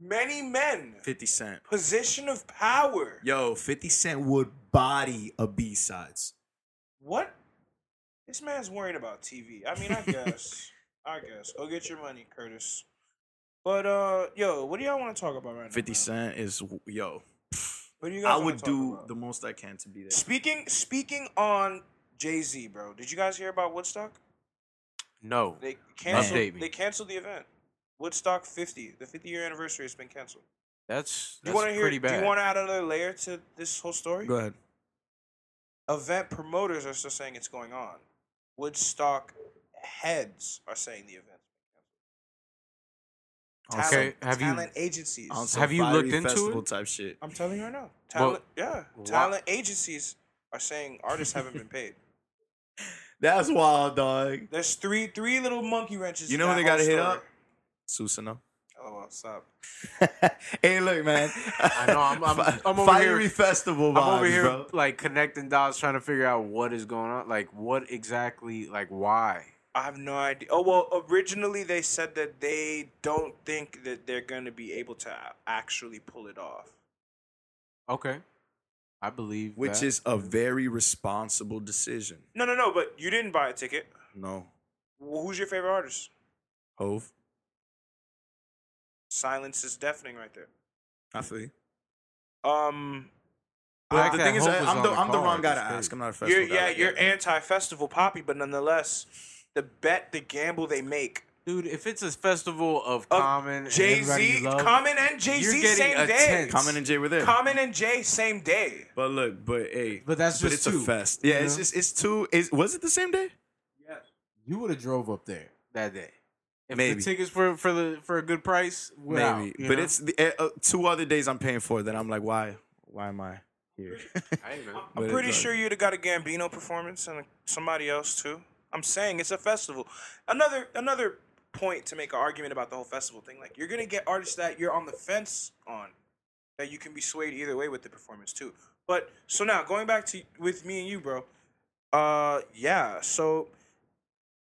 Many men. fifty Cent. Position of power. Yo, fifty Cent would body a B-sides. What? This man's worrying about T V. I mean, I guess. I guess. Go get your money, Curtis. But, uh, yo, what do y'all want to talk about right now? fifty Cent man? Is, yo... What do you guys I would do about? The most I can to be there. Speaking speaking on Jay-Z, bro, did you guys hear about Woodstock? No. They canceled, no. They canceled the event. Woodstock fifty. The fifty-year anniversary has been canceled. That's, that's you hear, pretty bad. Do you want to add another layer to this whole story? Go ahead. Event promoters are still saying it's going on. Woodstock heads are saying the event. Talent, okay, have talent you, agencies. Have you looked into it? Type shit. I'm telling you right now. Talent, well, yeah, wow. Talent agencies are saying artists haven't been paid. That's wild, dog. There's three, three little monkey wrenches. You know what they gotta story. Hit up? Susano. Oh, what's up? Hey, look, man. I know. I'm, I'm, I'm, I'm over Fiery here, festival vibes, I'm over here, bro. Like connecting dots, trying to figure out what is going on. Like, what exactly? Like, why? I have no idea. Oh, well, originally they said that they don't think that they're going to be able to actually pull it off. Okay. I believe that. Which is a very responsible decision. No, no, no, but you didn't buy a ticket. No. Well, who's your favorite artist? Hove. Silence is deafening right there. I feel you. Um... Like the thing is, I, I'm, the, I'm the wrong guy to ask. I'm not a festival you're, guy. Yeah, like you're anti-festival poppy, but nonetheless, the bet, the gamble they make. Dude, if it's a festival of, of Common, Jay-Z, love, Common and Jay-Z same a day. Tense. Common and Jay were there. Common and Jay same day. But look, but hey, but that's just but it's two. A fest. Yeah, you know? it's just it's two. Is was it the same day? Yeah, you would have drove up there that day. If maybe the tickets for for the for a good price. Maybe, out, but know? It's the, uh, two other days I'm paying for that I'm like, why, why am I? I ain't know. I'm pretty sure you'd have got a Gambino performance and somebody else too. I'm saying it's a festival. Another another point to make an argument about the whole festival thing. Like you're gonna get artists that you're on the fence on, that you can be swayed either way with the performance too. But so now going back to with me and you, bro. Uh, yeah. So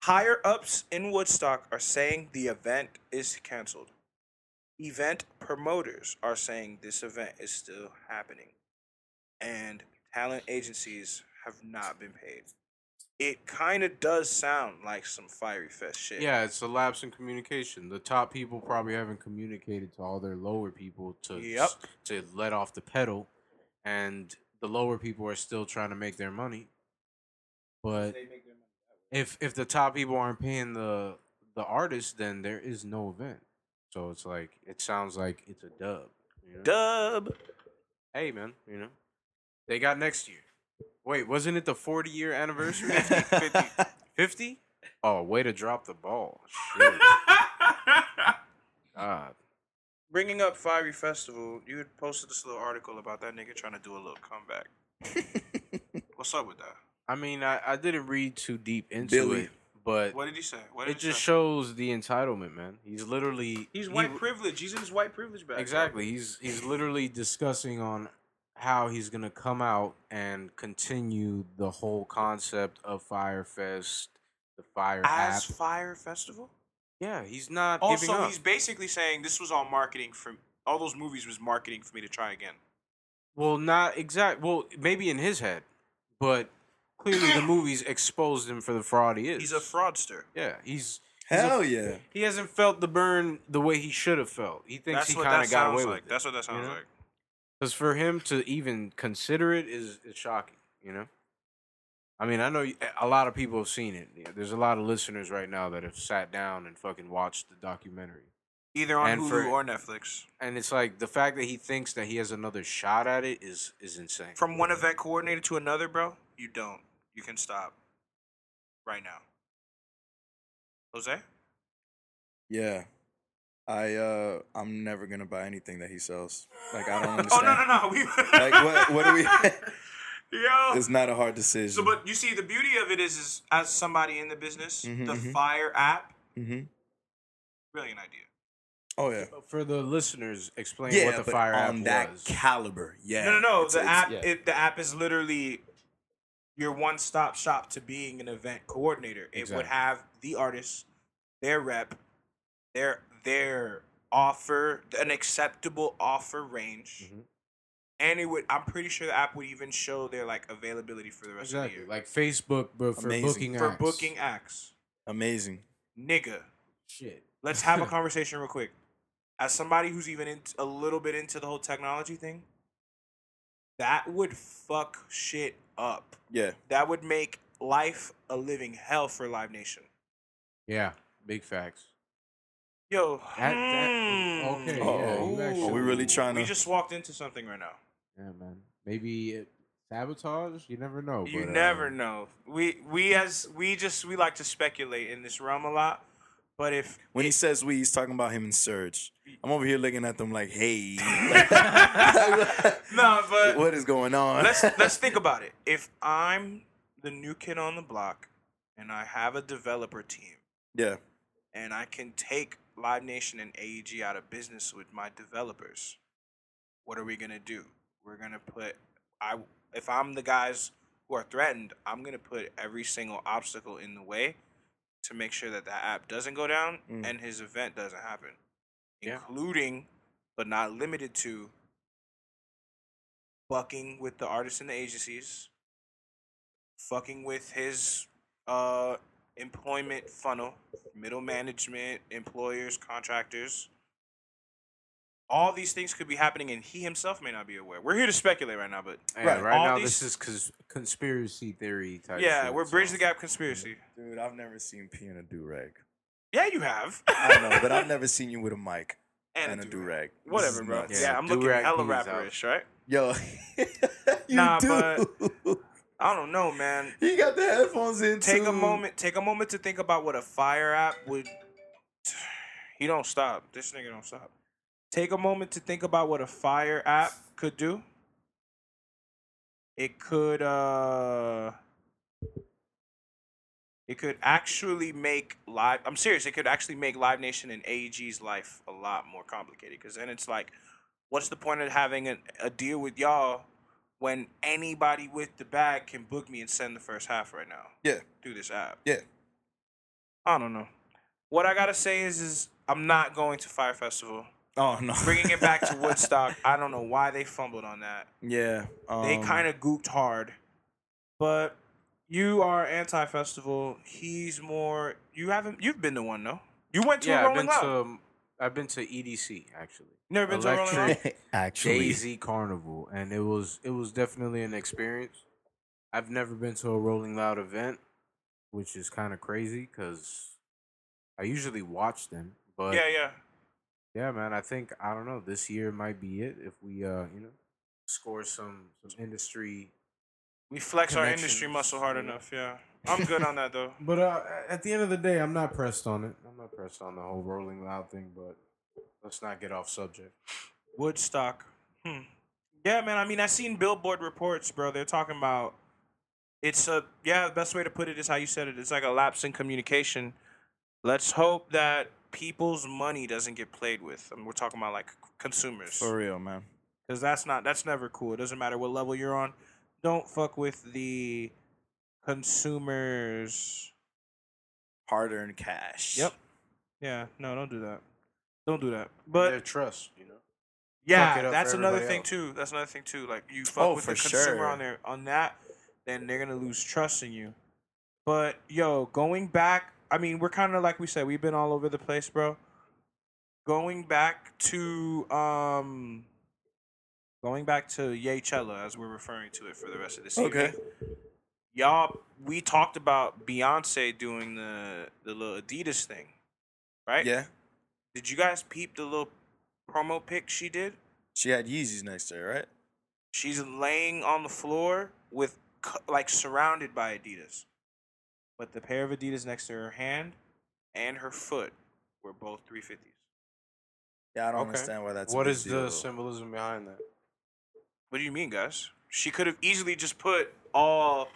higher ups in Woodstock are saying the event is canceled. event promoters are saying this event is still happening, and talent agencies have not been paid. It kind of does sound like some Fiery Fest shit. Yeah, it's a lapse in communication. The top people probably haven't communicated to all their lower people to yep. to let off the pedal, and the lower people are still trying to make their money. But if if the top people aren't paying the the artists, then there is no event. So it's like it sounds like it's a dub. You know? Dub. Hey man, you know they got next year. Wait, wasn't it the forty-year anniversary? fifty? Oh, way to drop the ball. Shit. God. Bringing up Fiery Festival, you had posted this little article about that nigga trying to do a little comeback. What's up with that? I mean, I, I didn't read too deep into Billy. it, but... What did he say? What did it just say? Shows the entitlement, man. He's literally... He's white he, privilege. He's in his white privilege bag. Exactly. He's, he's literally discussing on... how he's going to come out and continue the whole concept of Fyre Fest, the Fyre app. As Fyre Festival? Yeah, he's not also, giving up. Also, he's basically saying this was all marketing for... All those movies was marketing for me to try again. Well, not exact. Well, maybe in his head, but clearly the movies exposed him for the fraud he is. He's a fraudster. Yeah, he's... Hell a, yeah. He hasn't felt the burn the way he should have felt. He thinks That's he kind of got away like. with it. That's what that sounds you know? like. Because for him to even consider it is, is shocking, you know? I mean, I know a lot of people have seen it. There's a lot of listeners right now that have sat down and fucking watched the documentary. Either on and Hulu for, or Netflix. And it's like, the fact that he thinks that he has another shot at it is, is insane. From one event coordinator to another, bro, you don't. You can stop right now. Jose? Yeah. I uh, I'm never gonna buy anything that he sells. Like I don't understand. oh no no no! We... like what? What do we? Yo, it's not a hard decision. So, but you see, the beauty of it is, is as somebody in the business, mm-hmm, the mm-hmm. Fyre app, mm-hmm. brilliant idea. Oh yeah. So for the listeners, explain yeah, what the Fyre app was. On that caliber, yeah. No no no. It's, the it's, app, yeah. it, the app is literally your one stop shop to being an event coordinator. It exactly. would have the artists, their rep, their Their offer, an acceptable offer range, mm-hmm. and it would. I'm pretty sure the app would even show their like availability for the rest exactly. of the year, like Facebook, but for Amazing. booking for acts. booking acts. Amazing, nigga. Shit. Let's have a conversation real quick. As somebody who's even in, a little bit into the whole technology thing, that would fuck shit up. Yeah, that would make life a living hell for Live Nation. Yeah, big facts. Yo, that, that, okay. Yeah, you actually, are we really trying to? We just walked into something right now. Yeah, man. Maybe it, sabotage. You never know. You but, never uh, know. We we as we just we like to speculate in this realm a lot. But if when it, he says we, he's talking about him and Surge. I'm over here looking at them like, hey. no, but what is going on? let's let's think about it. If I'm the new kid on the block, and I have a developer team, yeah, and I can take Live Nation and A E G out of business with my developers, what are we going to do? We're going to put... I If I'm the guys who are threatened, I'm going to put every single obstacle in the way to make sure that that app doesn't go down mm. and his event doesn't happen, yeah. including, but not limited to, fucking with the artists and the agencies, fucking with his... uh. employment funnel, middle management, employers, contractors. All these things could be happening, and he himself may not be aware. We're here to speculate right now, but... Yeah, right, right now, these... this is cons- conspiracy theory type Yeah, shit, we're so. Bridge the Gap conspiracy. Dude, I've never seen P in a do-rag. Yeah, you have. I know, but I've never seen you with a mic and, and a do-rag. do-rag. Whatever, bro. Nuts. Yeah, I'm do-rag looking hella rapper-ish, out. right? Yo. you nah, do. But... I don't know, man. He got the headphones in, take too. Take a moment. Take a moment to think about what a Fyre app would... He don't stop. This nigga don't stop. Take a moment to think about what a Fyre app could do. It could... Uh, it could actually make live... I'm serious. It could actually make Live Nation and A E G's life a lot more complicated. Because then it's like, what's the point of having a, a deal with y'all when anybody with the bag can book me and send the first half right now? Yeah. Through this app. Yeah. I don't know. What I got to say is, is I'm not going to Fyre Festival. Oh, no. Bringing it back to Woodstock, I don't know why they fumbled on that. Yeah. Um, they kind of goofed hard. But you are anti-festival. He's more... You haven't... You've been to one, though. You went to yeah, a Rolling Loud. To, I've been to E D C, actually. Never been Electric, to a Rolling Loud? Actually. Jay-Z Carnival. And it was it was definitely an experience. I've never been to a Rolling Loud event, which is kind of crazy because I usually watch them. But yeah, yeah. Yeah, man, I think, I don't know, this year might be it if we, uh, you know, score some, some industry. We flex our industry muscle hard enough, yeah. I'm good on that, though. But uh, at the end of the day, I'm not pressed on it. I'm not pressed on the whole Rolling Loud thing, but let's not get off subject. Woodstock. Hmm. Yeah, man, I mean, I seen Billboard reports, bro. They're talking about, it's a, yeah, the best way to put it is how you said it. It's like a lapse in communication. Let's hope that people's money doesn't get played with. I mean, we're talking about like consumers. For real, man. Because that's not that's never cool. It doesn't matter what level you're on. Don't fuck with the consumers' hard-earned cash. Yep. Yeah. No, don't do that. Don't do that. But their trust, you know. Yeah, that's another thing else. too. That's another thing too. Like you fuck oh, with the consumer sure. on their on that, then they're gonna lose trust in you. But yo, going back. I mean, we're kind of like we said, we've been all over the place, bro. Going back to um, going back to Coachella, as we're referring to it for the rest of this okay. evening. Y'all, we talked about Beyonce doing the the little Adidas thing, right? Yeah. Did you guys peep the little promo pic she did? She had Yeezys next to her, right? She's laying on the floor with like surrounded by Adidas. But the pair of Adidas next to her hand and her foot were both three fifties. Yeah, I don't okay. understand why that's. What is deal. The symbolism behind that? What do you mean, guys? She could have easily just put all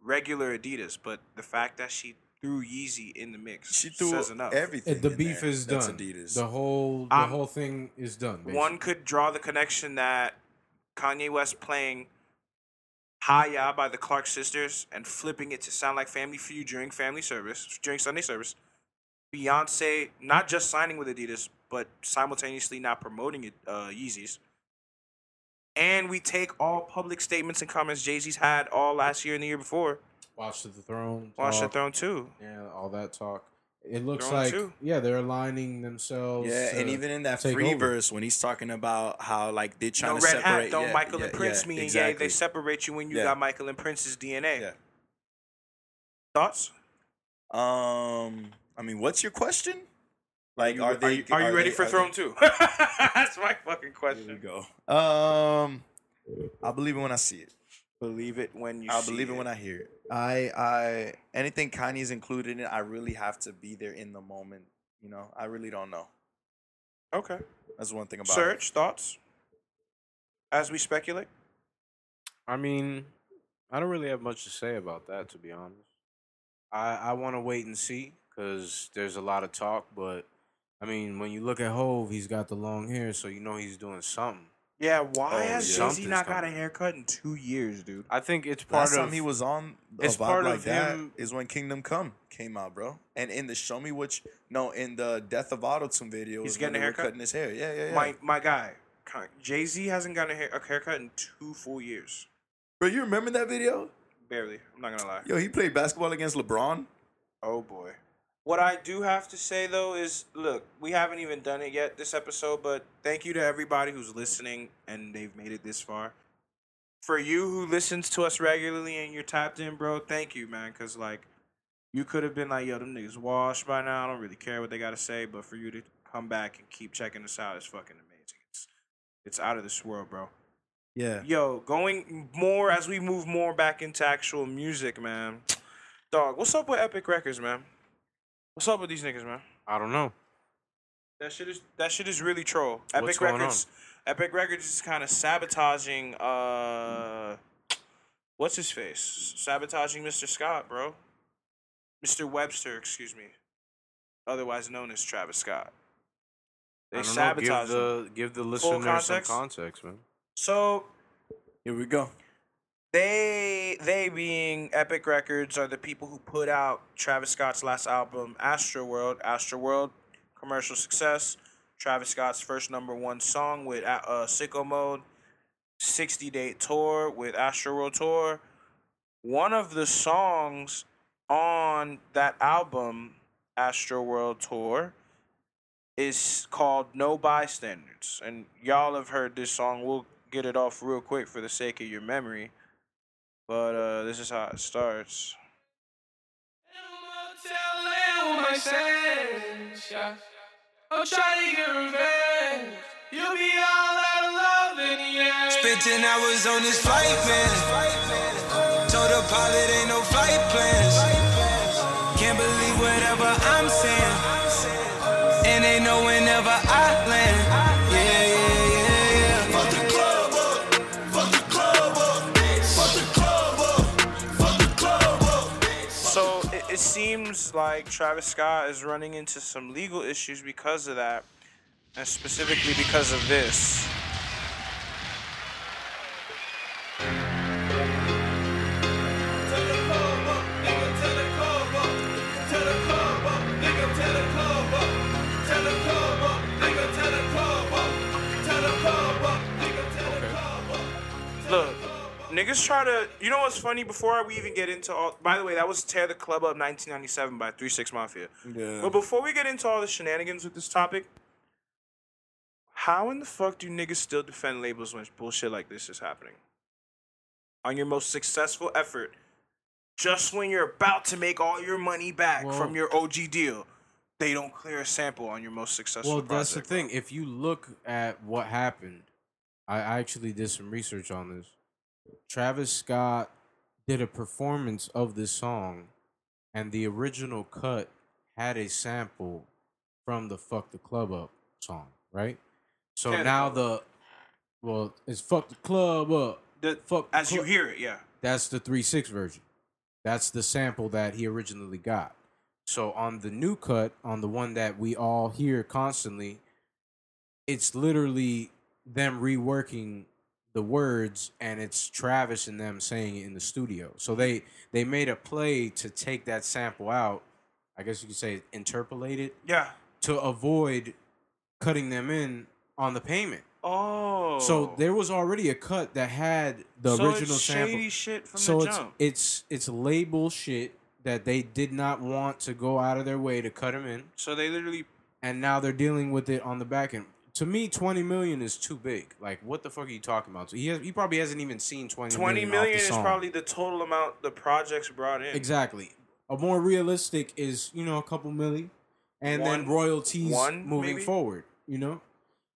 regular Adidas, but the fact that she threw Yeezy in the mix she threw says enough. Everything. The beef there. Is that's done. Adidas. The whole the um, whole thing is done. Basically. One could draw the connection that Kanye West playing Hiya by the Clark Sisters and flipping it to sound like Family Feud during family service, during Sunday service. Beyonce not just signing with Adidas, but simultaneously not promoting it, uh, Yeezys. And we take all public statements and comments Jay-Z's had all last year and the year before. Watch the Throne. Talk. Watch the Throne too. Yeah, all that talk. It looks Throne like, too. Yeah, they're aligning themselves. Yeah, and even in that free over. verse when he's talking about how, like, they're trying no, to separate. No, Red Hat don't yeah, Michael yeah, and Prince yeah, me exactly. and Ye. They separate you when you yeah. got Michael and Prince's D N A. Yeah. Thoughts? Um, I mean, what's your question? Like, you, are they? Are you, are you are ready they, for Throne two? That's my fucking question. Here we go. Um, I believe it when I see it. Believe it when you I see it. I believe it when I hear it. I, I, anything Kanye's included in it, I really have to be there in the moment. You know, I really don't know. Okay. That's one thing about Serge, it. Serge, thoughts? As we speculate? I mean, I don't really have much to say about that, to be honest. I, I want to wait and see because there's a lot of talk, but, I mean, when you look at Hove, he's got the long hair, so you know he's doing something. Yeah, why oh, has yeah. Jay-Z not got a haircut in two years, dude? I think it's part Last of... Last time he was on it's part like of that him, is when Kingdom Come came out, bro. And in the Show Me What... You, no, in the Death of Autotune video... He's getting a haircut? Cutting his hair. Yeah, yeah, yeah. My, my guy, Jay-Z hasn't gotten a, hair, a haircut in two full years. Bro, you remember that video? Barely. I'm not going to lie. Yo, he played basketball against LeBron? Oh, boy. What I do have to say, though, is, look, we haven't even done it yet, this episode, but thank you to everybody who's listening, and they've made it this far. For you who listens to us regularly and you're tapped in, bro, thank you, man, because, like, you could have been like, yo, them niggas washed by now. I don't really care what they got to say, but for you to come back and keep checking us out is fucking amazing. It's, it's out of this world, bro. Yeah. Yo, going more as we move more back into actual music, man. Dog, what's up with Epic Records, man? What's up with these niggas, man? I don't know. That shit is that shit is really troll. Epic What's going Records, on? Epic Records is kind of sabotaging. Uh, what's his face? Sabotaging Mister Scott, bro. Mister Webster, excuse me, otherwise known as Travis Scott. They sabotage. Give the give the listener context. some context, man. So here we go. They, they being Epic Records, are the people who put out Travis Scott's last album, Astroworld. Astroworld, commercial success. Travis Scott's first number one song with uh, Sicko Mode, sixty day tour with Astro World Tour. One of the songs on that album, Astro World Tour, is called No Bystanders. And y'all have heard this song. We'll get it off real quick for the sake of your memory. But uh, this is how it starts. I'm trying to get revenge. You'll be all out of love in the end. Spent ten hours on this flight, man. Told the pilot ain't no flight plans. Can't believe whatever I'm saying. And they know whenever I land. Yeah, yeah, yeah, yeah. Fuck the club up. Fuck the club up. Fuck the club up. Fuck the club up. So it, it seems like Travis Scott is running into some legal issues because of that. And specifically because of this. Niggas try to, you know what's funny? Before we even get into all, by the way, that was Tear the Club Up nineteen ninety-seven by three six Mafia. Yeah. But before we get into all the shenanigans with this topic, how in the fuck do niggas still defend labels when bullshit like this is happening? On your most successful effort, just when you're about to make all your money back well, from your O G deal, they don't clear a sample on your most successful well, project. Well, that's the thing. If you look at what happened, I actually did some research on this. Travis Scott did a performance of this song, and the original cut had a sample from the Fuck the Club Up song, right? So yeah, now the, well, it's Fuck the Club Up. The, fuck as the cl- you hear it, yeah. That's the three six version. That's the sample that he originally got. So on the new cut, on the one that we all hear constantly, it's literally them reworking the words, and it's Travis and them saying it in the studio. So they they made a play to take that sample out. I guess you could say interpolate it. Yeah. To avoid cutting them in on the payment. Oh. So there was already a cut that had the so original it's sample. Shady shit from so the jump. It's, it's it's label shit that they did not want to go out of their way to cut them in. So they literally, and now they're dealing with it on the back end. To me, twenty million is too big. Like, what the fuck are you talking about? So he has, he probably hasn't even seen twenty million. twenty million is probably the total amount the projects brought in. Exactly. A more realistic is, you know, a couple million, and one, then royalties one, moving maybe? forward, you know?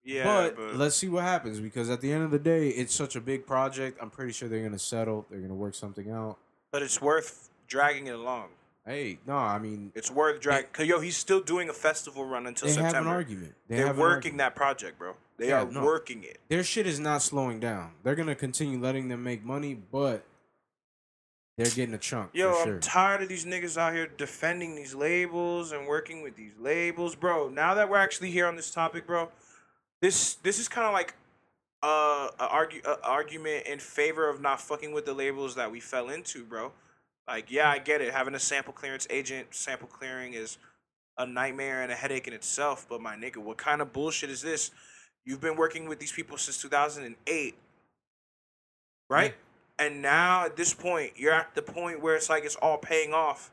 Yeah. But, but let's see what happens, because at the end of the day, it's such a big project. I'm pretty sure they're going to settle, they're going to work something out. But it's worth dragging it along. Hey, no, I mean... It's worth dragging... Because, yo, he's still doing a festival run until they September. They have an argument. They They're working argument. that project, bro. They yeah, are no, working it. Their shit is not slowing down. They're going to continue letting them make money, but they're getting a chunk. Yo, I'm sure. tired of these niggas out here defending these labels and working with these labels. Bro, now that we're actually here on this topic, bro, this this is kind of like uh, an argue, uh, argument in favor of not fucking with the labels that we fell into, bro. Like, yeah, I get it. Having a sample clearance agent, sample clearing is a nightmare and a headache in itself. But, my nigga, what kind of bullshit is this? You've been working with these people since two thousand eight, right? Yeah. And now, at this point, you're at the point where it's like it's all paying off.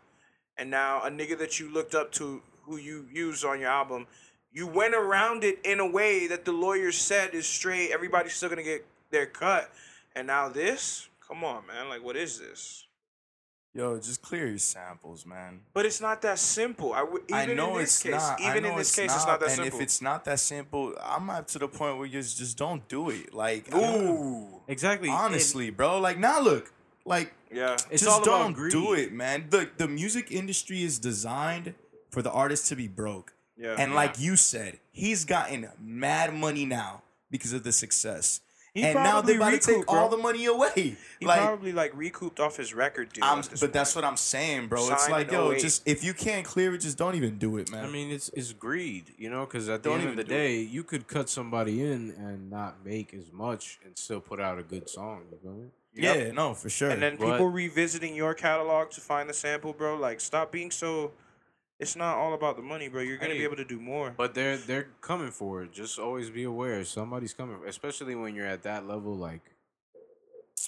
And now a nigga that you looked up to, who you used on your album, you went around it in a way that the lawyer said is straight. Everybody's still going to get their cut. And now this? Come on, man. Like, what is this? Yo, just clear your samples, man. But it's not that simple. I, w- even I know in this it's case, not. Even in this it's case, not. it's not that and simple. And if it's not that simple, I'm up to the point where you just, just don't do it. Like, ooh, exactly. Honestly, and, bro. Like, now nah, look, like, yeah, just it's all don't about do it, man. Look, the music industry is designed for the artist to be broke. Yeah, and yeah. like you said, he's gotten mad money now because of the success. He and now they're about recouped, to take bro. all the money away. He like, probably, like, recouped off his record deal. But point. that's what I'm saying, bro. Signed it's like, yo, just if you can't clear it, just don't even do it, man. I mean, it's it's greed, you know, because at the don't end of the day, it. you could cut somebody in and not make as much and still put out a good song, you know? Yep. Yeah, no, for sure. And then but, people revisiting your catalog to find the sample, bro. Like, stop being so It's not all about the money, bro. You're gonna hey, be able to do more. But they're they're coming for it. Just always be aware. Somebody's coming, especially when you're at that level. Like,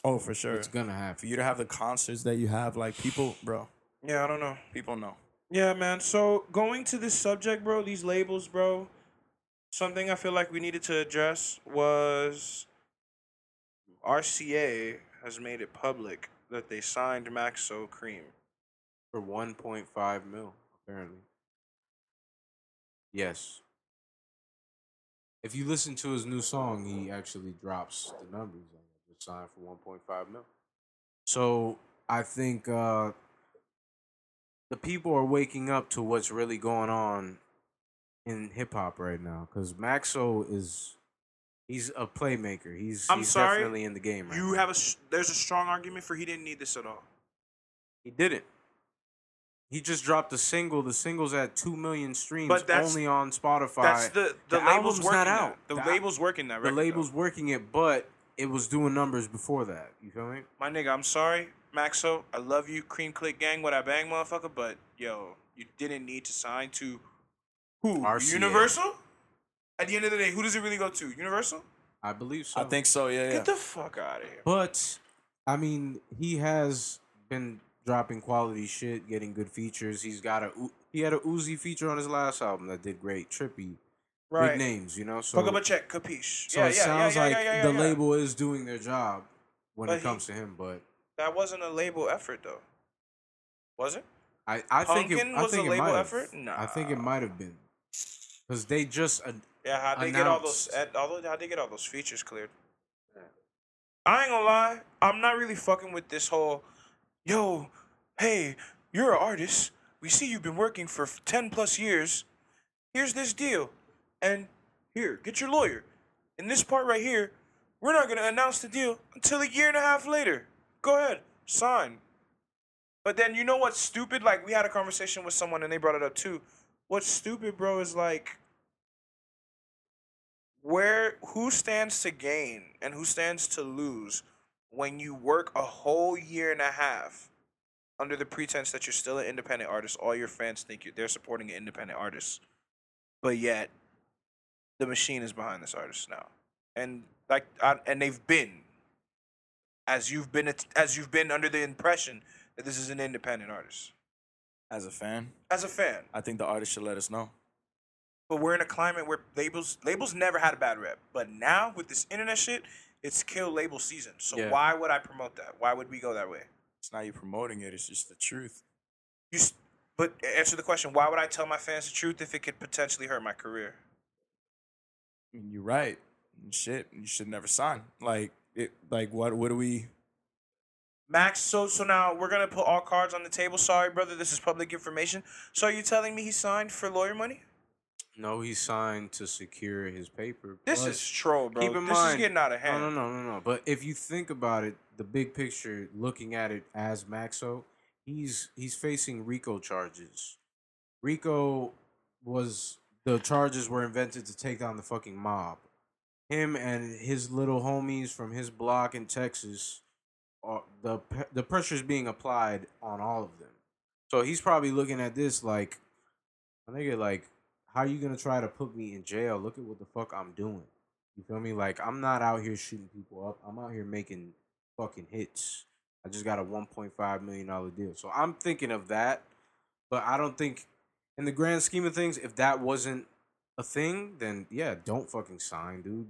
oh, for sure, it's gonna happen. For you to have the concerts that you have, like people, bro. Yeah, I don't know. People know. Yeah, man. So going to this subject, bro, these labels, bro. Something I feel like we needed to address was R C A has made it public that they signed Maxo Kream for one point five mil. Apparently. Yes. If you listen to his new song, he actually drops the numbers on it. It's signed for one point five mil. So I think uh, the people are waking up to what's really going on in hip hop right now, because Maxo is he's a playmaker. He's, I'm he's sorry, definitely in the game right you now. Have a there's a strong argument for he didn't need this at all. He didn't. He just dropped a single. The single's at two million streams only on Spotify. That's the the, the label's working not out. That. The, the label's working that. Record, the label's though. working it, but it was doing numbers before that. You feel me? My nigga, I'm sorry, Maxo. I love you, Cream Click Gang. What I bang, motherfucker. But yo, you didn't need to sign to who? R C A. Universal. At the end of the day, who does it really go to? Universal? I believe so. I think so. Yeah. Get yeah. the fuck out of here. But I mean, he has been dropping quality shit, getting good features. He's got a he had a Uzi feature on his last album that did great. Trippy, right. Big names, you know. So fuck up a check, capiche. So yeah, it yeah, sounds yeah, yeah, like yeah, yeah, yeah, the yeah. label is doing their job when but it comes he, to him. But that wasn't a label effort, though. Was it? I I Pumpkin think it I was think a it label effort. Nah. I think it might have been because they just uh, yeah. How they get all those? How they get all those features cleared? Yeah. I ain't gonna lie. I'm not really fucking with this whole. Yo, hey, you're an artist. We see you've been working for ten plus years. Here's this deal. And here, get your lawyer. In this part right here, we're not going to announce the deal until a year and a half later. Go ahead, sign. But then you know what's stupid? Like, we had a conversation with someone and they brought it up too. What's stupid, bro, is like, where, who stands to gain and who stands to lose when you work a whole year and a half under the pretense that you're still an independent artist? All your fans think you're, they're supporting an independent artist. But yet, the machine is behind this artist now. And like, I, and they've been, as you've been as you've been under the impression that this is an independent artist. As a fan? As a fan. I think the artist should let us know. But we're in a climate where labels labels never had a bad rep. But now, with this internet shit, it's kill label season. So yeah. Why would I promote that? Why would we go that way? It's not you promoting it. It's just the truth. You, But answer the question. Why would I tell my fans the truth if it could potentially hurt my career? I mean, you're right. Shit, you should never sign. Like, it. Like what What do we... Max, so so now we're going to put all cards on the table. Sorry, brother. This is public information. So are you telling me he signed for lawyer money? No, he signed to secure his paper. This Plus, is troll, bro. Keep in this mind, is getting out of hand. No, no, no, no, no. But if you think about it, the big picture, looking at it as Maxo, he's he's facing RICO charges. RICO was the charges were invented to take down the fucking mob. Him and his little homies from his block in Texas, uh, the the pressure's being applied on all of them. So he's probably looking at this like, I think it like. How are you going to try to put me in jail? Look at what the fuck I'm doing. You feel me? Like, I'm not out here shooting people up. I'm out here making fucking hits. I just got a one point five million dollars deal. So I'm thinking of that. But I don't think, in the grand scheme of things, if that wasn't a thing, then, yeah, don't fucking sign, dude.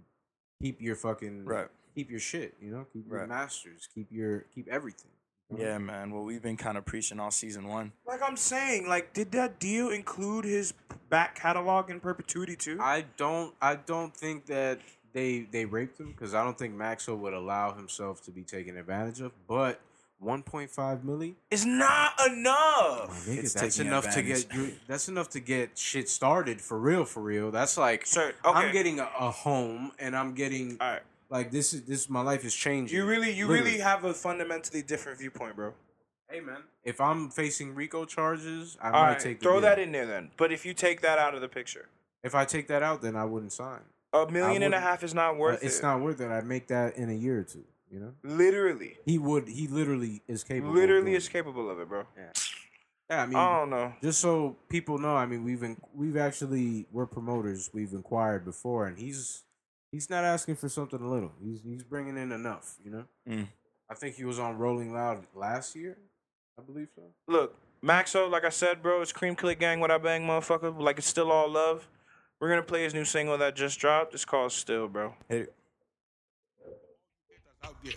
Keep your fucking, right. keep your shit, you know? Keep right. your masters. Keep your, keep everything. Yeah, man. Well, we've been kind of preaching all season one. Like I'm saying, like, did that deal include his back catalog in perpetuity too? I don't, I don't think that they they raped him because I don't think Maxo would allow himself to be taken advantage of. But one point five million is not enough. Nigga, it's that's enough advantage. to get that's enough to get shit started for real, for real. That's like Sir, okay. I'm getting a, a home and I'm getting. All right. Like, this is this. My life is changing. You really, you Literally. really have a fundamentally different viewpoint, bro. Hey, man. If I'm facing RICO charges, I might right, take the throw deal. That in there then. But if you take that out of the picture, if I take that out, then I wouldn't sign. A million and a half is not worth it's it. It's not worth it. I'd make that in a year or two. You know, literally, he would. He literally is capable. Literally of is capable of it, bro. Yeah. Yeah, I mean, I don't know. Just so people know, I mean, we've in, we've actually we're promoters. We've inquired before, and he's he's not asking for something little. He's he's bringing in enough, you know. Mm. I think he was on Rolling Loud last year. I believe so. Look, Maxo, like I said, bro, it's Cream Click Gang, what I bang, motherfucker. Like, it's still all love. We're gonna play his new single that just dropped. It's called Still, bro. Hit it. Out there.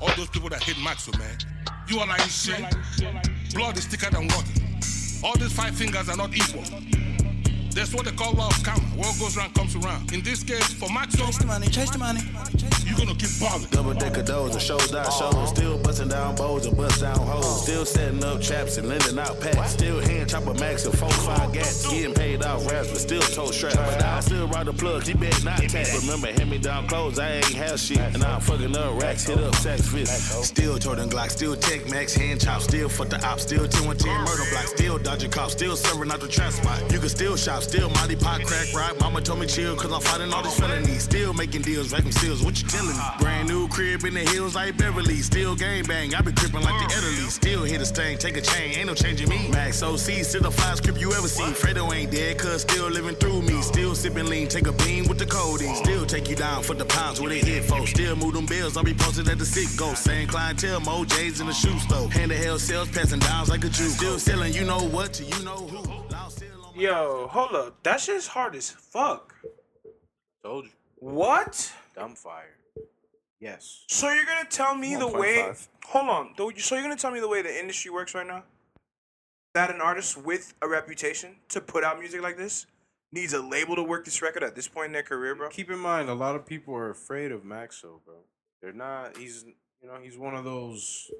All those people that hate Maxo, man. You are like shit. Blood is thicker than water. All these five fingers are not equal. That's what they call law of karma. What goes round comes around. In this case, for Maxo, chase the money, chase the money. You're gonna keep balling. Double decker doors and shows down shows. Still busting down bows and bust down hoes. Still setting up traps and lending out packs. Still hand chopper max and four five gats. Getting paid off raps, but still toe straps. But I still ride the plug. He bet not tax. Remember, hand me down clothes. I ain't have shit. And I'm fucking up racks. Hit up sacks fist. Still Jordan Glock. Still Tech Max. Hand chop. Still fuck the ops. Still two and ten murder block. Still dodging cops. Still serving out the trap spot. You can still shop. Still Mighty Pot crack ride. Mama told me chill cause I'm fighting all these felonies. Still making deals, racking steals. What you telling me? Brand new crib in the hills like Beverly. Still gang bang, I be crippin' like the elderly. Still hit a stain, take a chain, ain't no changing me. Max O C, still the fly script you ever seen. Fredo ain't dead cause still living through me. Still sipping lean, take a bean with the codeine. Still take you down for the pounds where they hit folks. Still move them bills, I'll be posted at the sick go. Same clientele, Mo J's in the shoe store. Hand the hell sales, passing downs like a Jew. Still selling you know what to you know who. Yo, hold up. That shit's hard as fuck. Told you. What? Dumbfire. Yes. So you're going to tell me the way... Hold on. So you're going to tell me the way the industry works right now? That an artist with a reputation to put out music like this needs a label to work this record at this point in their career, bro? Keep in mind, a lot of people are afraid of Maxo, bro. They're not... He's, you know, he's one of those...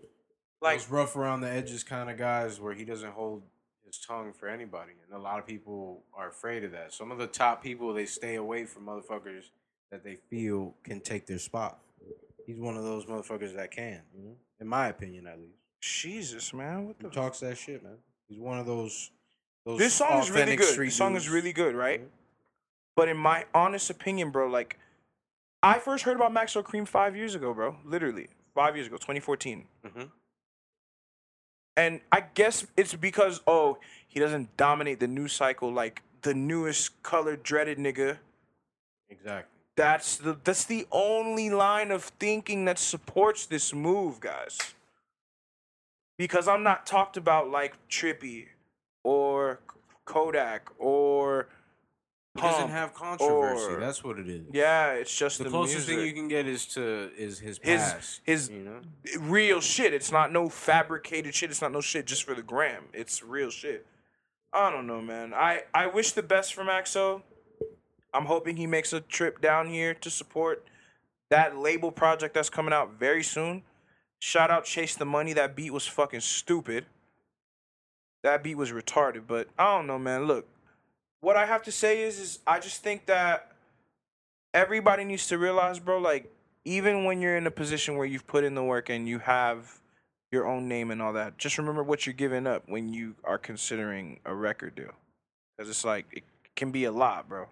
Like, those rough around the edges kind of guys where he doesn't hold... his tongue for anybody, and a lot of people are afraid of that. Some of the top people, they stay away from motherfuckers that they feel can take their spot. He's one of those motherfuckers that can, you know? In my opinion, at least. Jesus, man, what the he talks that shit, man. He's one of those. those this song is really good. This song dudes. is really good, right? Yeah. But in my honest opinion, bro, like I first heard about Maxo Kream five years ago, bro. Literally five years ago, twenty fourteen. Mm-hmm. And I guess it's because, oh, he doesn't dominate the news cycle like the newest color dreaded nigga. Exactly. That's the that's the only line of thinking that supports this move, guys. Because I'm not talked about like Trippy or Kodak or Pump. He doesn't have controversy. Or, that's what it is. Yeah, it's just the, the closest music. thing you can get is to is his past, his, his you know? real shit. It's not no fabricated shit. It's not no shit just for the gram. It's real shit. I don't know, man. I, I wish the best for Maxo. I'm hoping he makes a trip down here to support that label project that's coming out very soon. Shout out Chase the Money. That beat was fucking stupid. That beat was retarded. But I don't know, man. Look. What I have to say is, is I just think that everybody needs to realize, bro, like, even when you're in a position where you've put in the work and you have your own name and all that, just remember what you're giving up when you are considering a record deal. Because it's like, it can be a lot, bro.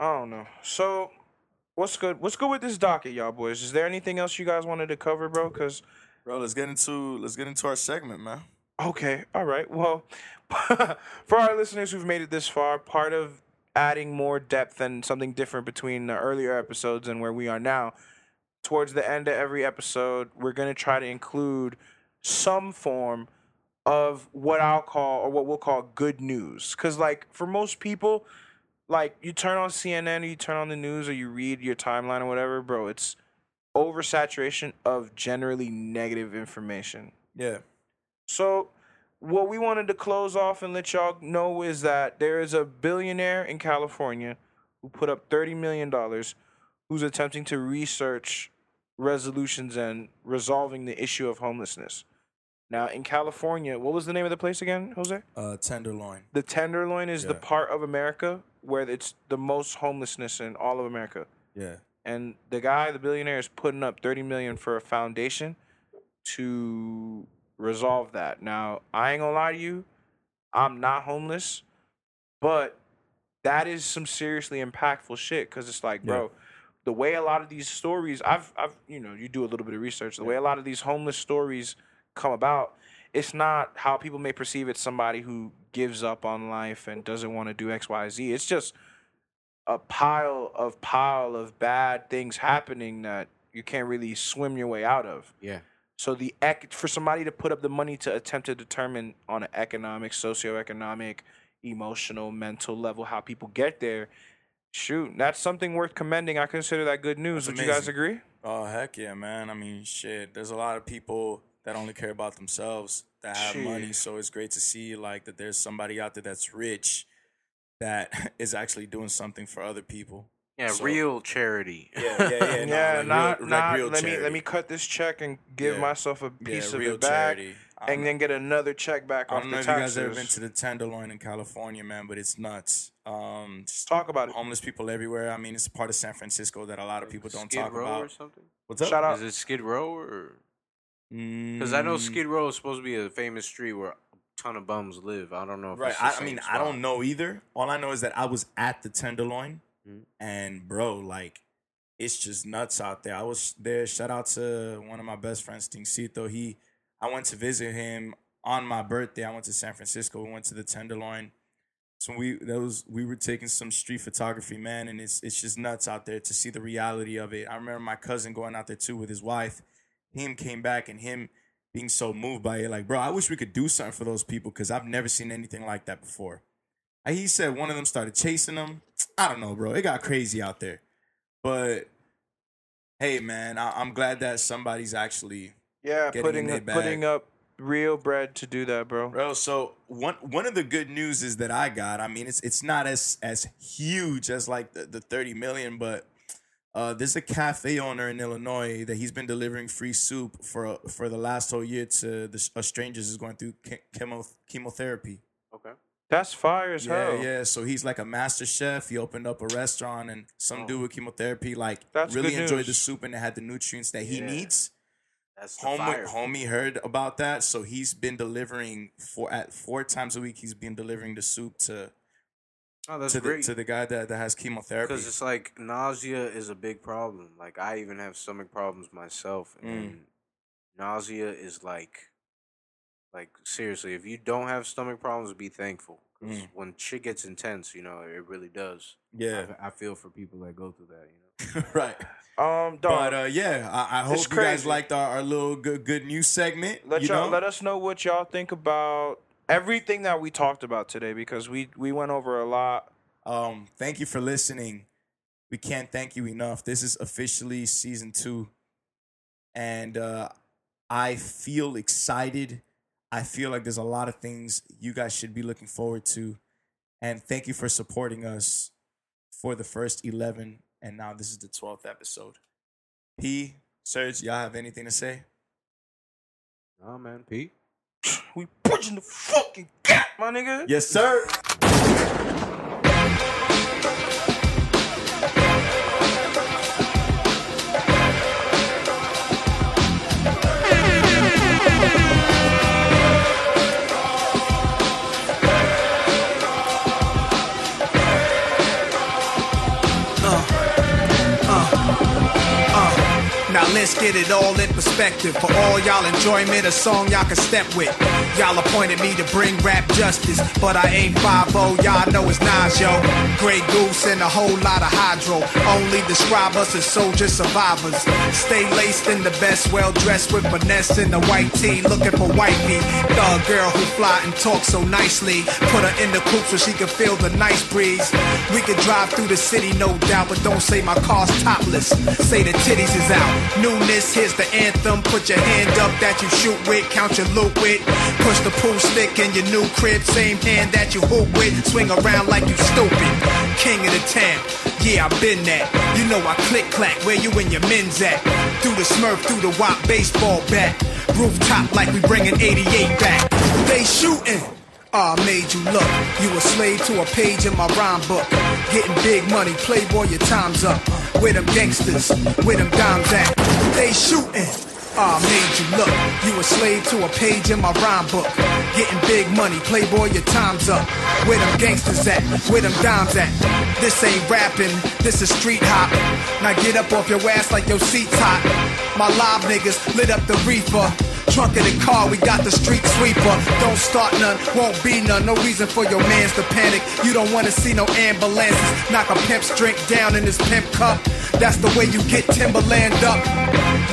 I don't know. So, what's good? What's good with this docket, y'all boys? Is there anything else you guys wanted to cover, bro? Because, bro, let's get into let's get into our segment, man. Okay, all right. Well, for our listeners who've made it this far, part of adding more depth and something different between the earlier episodes and where we are now, towards the end of every episode, we're going to try to include some form of what I'll call or what we'll call good news. Because, like, for most people, like, you turn on C N N or you turn on the news or you read your timeline or whatever, bro, it's oversaturation of generally negative information. Yeah. So, what we wanted to close off and let y'all know is that there is a billionaire in California who put up thirty million dollars who's attempting to research resolutions and resolving the issue of homelessness. Now, in California, what was the name of the place again, Jose? Uh, Tenderloin. The Tenderloin is yeah. the part of America where it's the most homelessness in all of America. Yeah. And the guy, the billionaire, is putting up thirty million dollars for a foundation to... resolve that. Now, I ain't gonna lie to you, I'm not homeless, but that is some seriously impactful shit because it's like, bro, yeah. the way a lot of these stories, I've, I've, you know, you do a little bit of research, the yeah. way a lot of these homeless stories come about it's not how people may perceive it, somebody who gives up on life and doesn't want to do X, Y, Z. It's just a pile of pile of bad things happening that you can't really swim your way out of. Yeah. So the ec- for somebody to put up the money to attempt to determine on an economic, socioeconomic, emotional, mental level how people get there, shoot, that's something worth commending. I consider that good news. Would you guys agree? Oh, heck yeah, man. I mean, shit, there's a lot of people that only care about themselves that have Jeez. money. So it's great to see, like, that there's somebody out there that's rich that is actually doing something for other people. Yeah, so, real charity. Yeah, yeah, yeah. No, yeah, like not, real, not like real let charity. me let me cut this check and give yeah. myself a piece yeah, of it back, and know. then get another check back off the taxes. I don't know if taxes. you guys ever been to the Tenderloin in California, man, but it's nuts. Um, talk about homeless it. people everywhere. I mean, it's a part of San Francisco that a lot of people don't Skid talk Row about. Or something? What's up? Shout out. Is it Skid Row or? Because I know Skid Row is supposed to be a famous street where ton of bums live. I don't know if right. it's the I, same I mean, spot. I don't know either. All I know is that I was at the Tenderloin, mm-hmm. and bro, like, it's just nuts out there. I was there. Shout out to one of my best friends, Tincito. He, I went to visit him on my birthday. I went to San Francisco. We went to the Tenderloin. So we that was we were taking some street photography, man, and it's it's just nuts out there to see the reality of it. I remember my cousin going out there too with his wife. Him came back and him. being so moved by it, like, bro, I wish we could do something for those people because I've never seen anything like that before. And he said one of them started chasing them. I don't know, bro. It got crazy out there. But, hey, man, I- I'm glad that somebody's actually yeah putting up, putting up real bread to do that, bro. Bro, so one one of the good news is that I got, I mean, it's it's not as as huge as, like, the, the thirty million, but... Uh, there's a cafe owner in Illinois that he's been delivering free soup for for the last whole year to the uh, strangers who's going through chemo chemotherapy. Okay, that's fire as yeah, hell. Yeah, so he's like a master chef. He opened up a restaurant, and some oh. dude with chemotherapy like that's really enjoyed the soup and it had the nutrients that he yeah. needs. That's the Home, fire. Homie heard about that, so he's been delivering four at four times a week. He's been delivering the soup to. Oh, that's to great. The, to the guy that, that has chemotherapy. Because it's like nausea is a big problem. Like, I even have stomach problems myself. And mm. nausea is like, like, seriously, if you don't have stomach problems, be thankful. Because mm. when shit gets intense, you know, it really does. Yeah. I, I feel for people that go through that, you know? Right. Um, but, uh, yeah, I, I hope you guys liked our, our little good, good news segment. Let, you y'all, know? let us know what y'all think about everything that we talked about today, because we, we went over a lot. Um, thank you for listening. We can't thank you enough. This is officially season two. And uh, I feel excited. I feel like there's a lot of things you guys should be looking forward to. And thank you for supporting us for the first eleven. And now this is the twelfth episode. P, Serge, y'all have anything to say? Nah, man. P? We pushing the fucking gap, my nigga. Yes, sir. Let's get it all in perspective for all y'all enjoyment, a song y'all can step with. Y'all appointed me to bring rap justice, but I ain't five oh, y'all know it's Nas, yo. Grey Goose and a whole lot of hydro, only describe us as soldier survivors. Stay laced in the best, well-dressed with finesse in the white tee, looking for white meat. Thug girl who fly and talk so nicely, put her in the coupe so she can feel the nice breeze. We could drive through the city, no doubt, but don't say my car's topless, say the titties is out. Newness, here's the anthem, put your hand up that you shoot with, count your loot with, push the pool stick in your new crib, same hand that you hoop with, swing around like you stupid, king of the town, yeah I been that, you know I click clack, where you and your men's at, through the smurf, through the wop, baseball bat, rooftop like we bringing eighty-eight back, they shootin'. I made you look. You a slave to a page in my rhyme book. Getting big money, playboy, your time's up. Where them gangsters, where them dimes at? They shootin'. I made you look. You a slave to a page in my rhyme book. Getting big money, playboy, your time's up. Where them gangsters at? Where them dimes at? This ain't rapping, this is street hop. Now get up off your ass like your seat's hot. My live niggas lit up the reefer. Trunk of the car, we got the street sweeper. Don't start none, won't be none. No reason for your mans to panic. You don't want to see no ambulances. Knock a pimp's drink down in his pimp cup. That's the way you get Timberland up.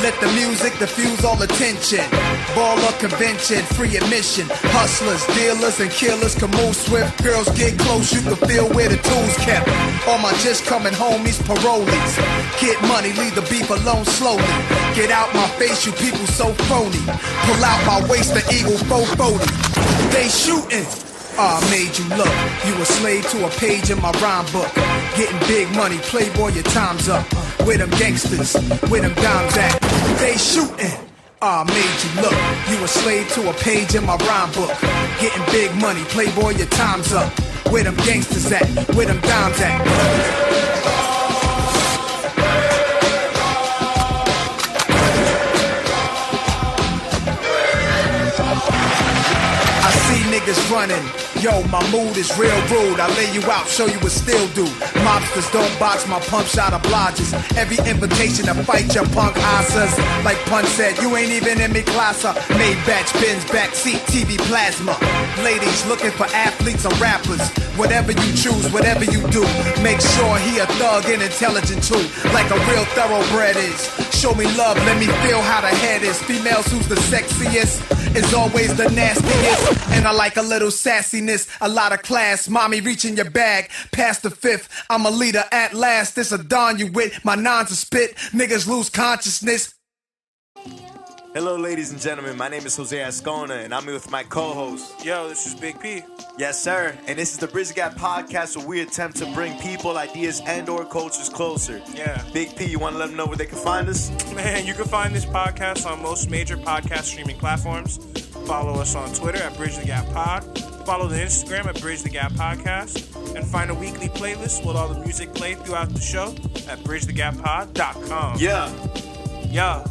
Let the music diffuse all attention. Baller convention, free admission. Hustlers, dealers, and killers can move swift. Girls get close, you can feel where the tools kept. All my just coming homies, parolees. Get money, leave the beef alone slowly. Get out my face, you people so phony. Pull out my waist, the eagle four forty. They shooting. Ah, oh, made you look. You a slave to a page in my rhyme book. Getting big money, playboy, your time's up. With them gangsters, with them dimes at. They shooting. Ah, oh, made you look. You a slave to a page in my rhyme book. Getting big money, playboy, your time's up. With them gangsters at, with them dimes at. Niggas running, yo, my mood is real rude. I lay you out, show you what still do. Mobsters don't box, my pump shot obliges. Every invitation to fight your punk asses. Like Pun said, you ain't even in me class. Made batch bins, backseat, T V plasma. Ladies looking for athletes or rappers. Whatever you choose, whatever you do, make sure he a thug and intelligent too. Like a real thoroughbred is. Show me love, let me feel how the head is. Females who's the sexiest is always the nastiest. And I like Like a little sassiness, a lot of class. Mommy reaching your bag, past the fifth. I'm a leader at last. This a don you with. My nines a spit. Niggas lose consciousness. Hello, ladies and gentlemen. My name is Jose Ascona, and I'm here with my co-host. Yo, this is Big P. Yes, sir. And this is the Bridge the Gap Podcast, where we attempt to bring people, ideas, and or cultures closer. Yeah. Big P, you want to let them know where they can find us? Man, you can find this podcast on most major podcast streaming platforms. Follow us on Twitter at Bridge the Gap Pod. Follow the Instagram at Bridge the Gap Podcast. And find a weekly playlist with all the music played throughout the show at bridge the gap pod dot com. Yeah. Yeah.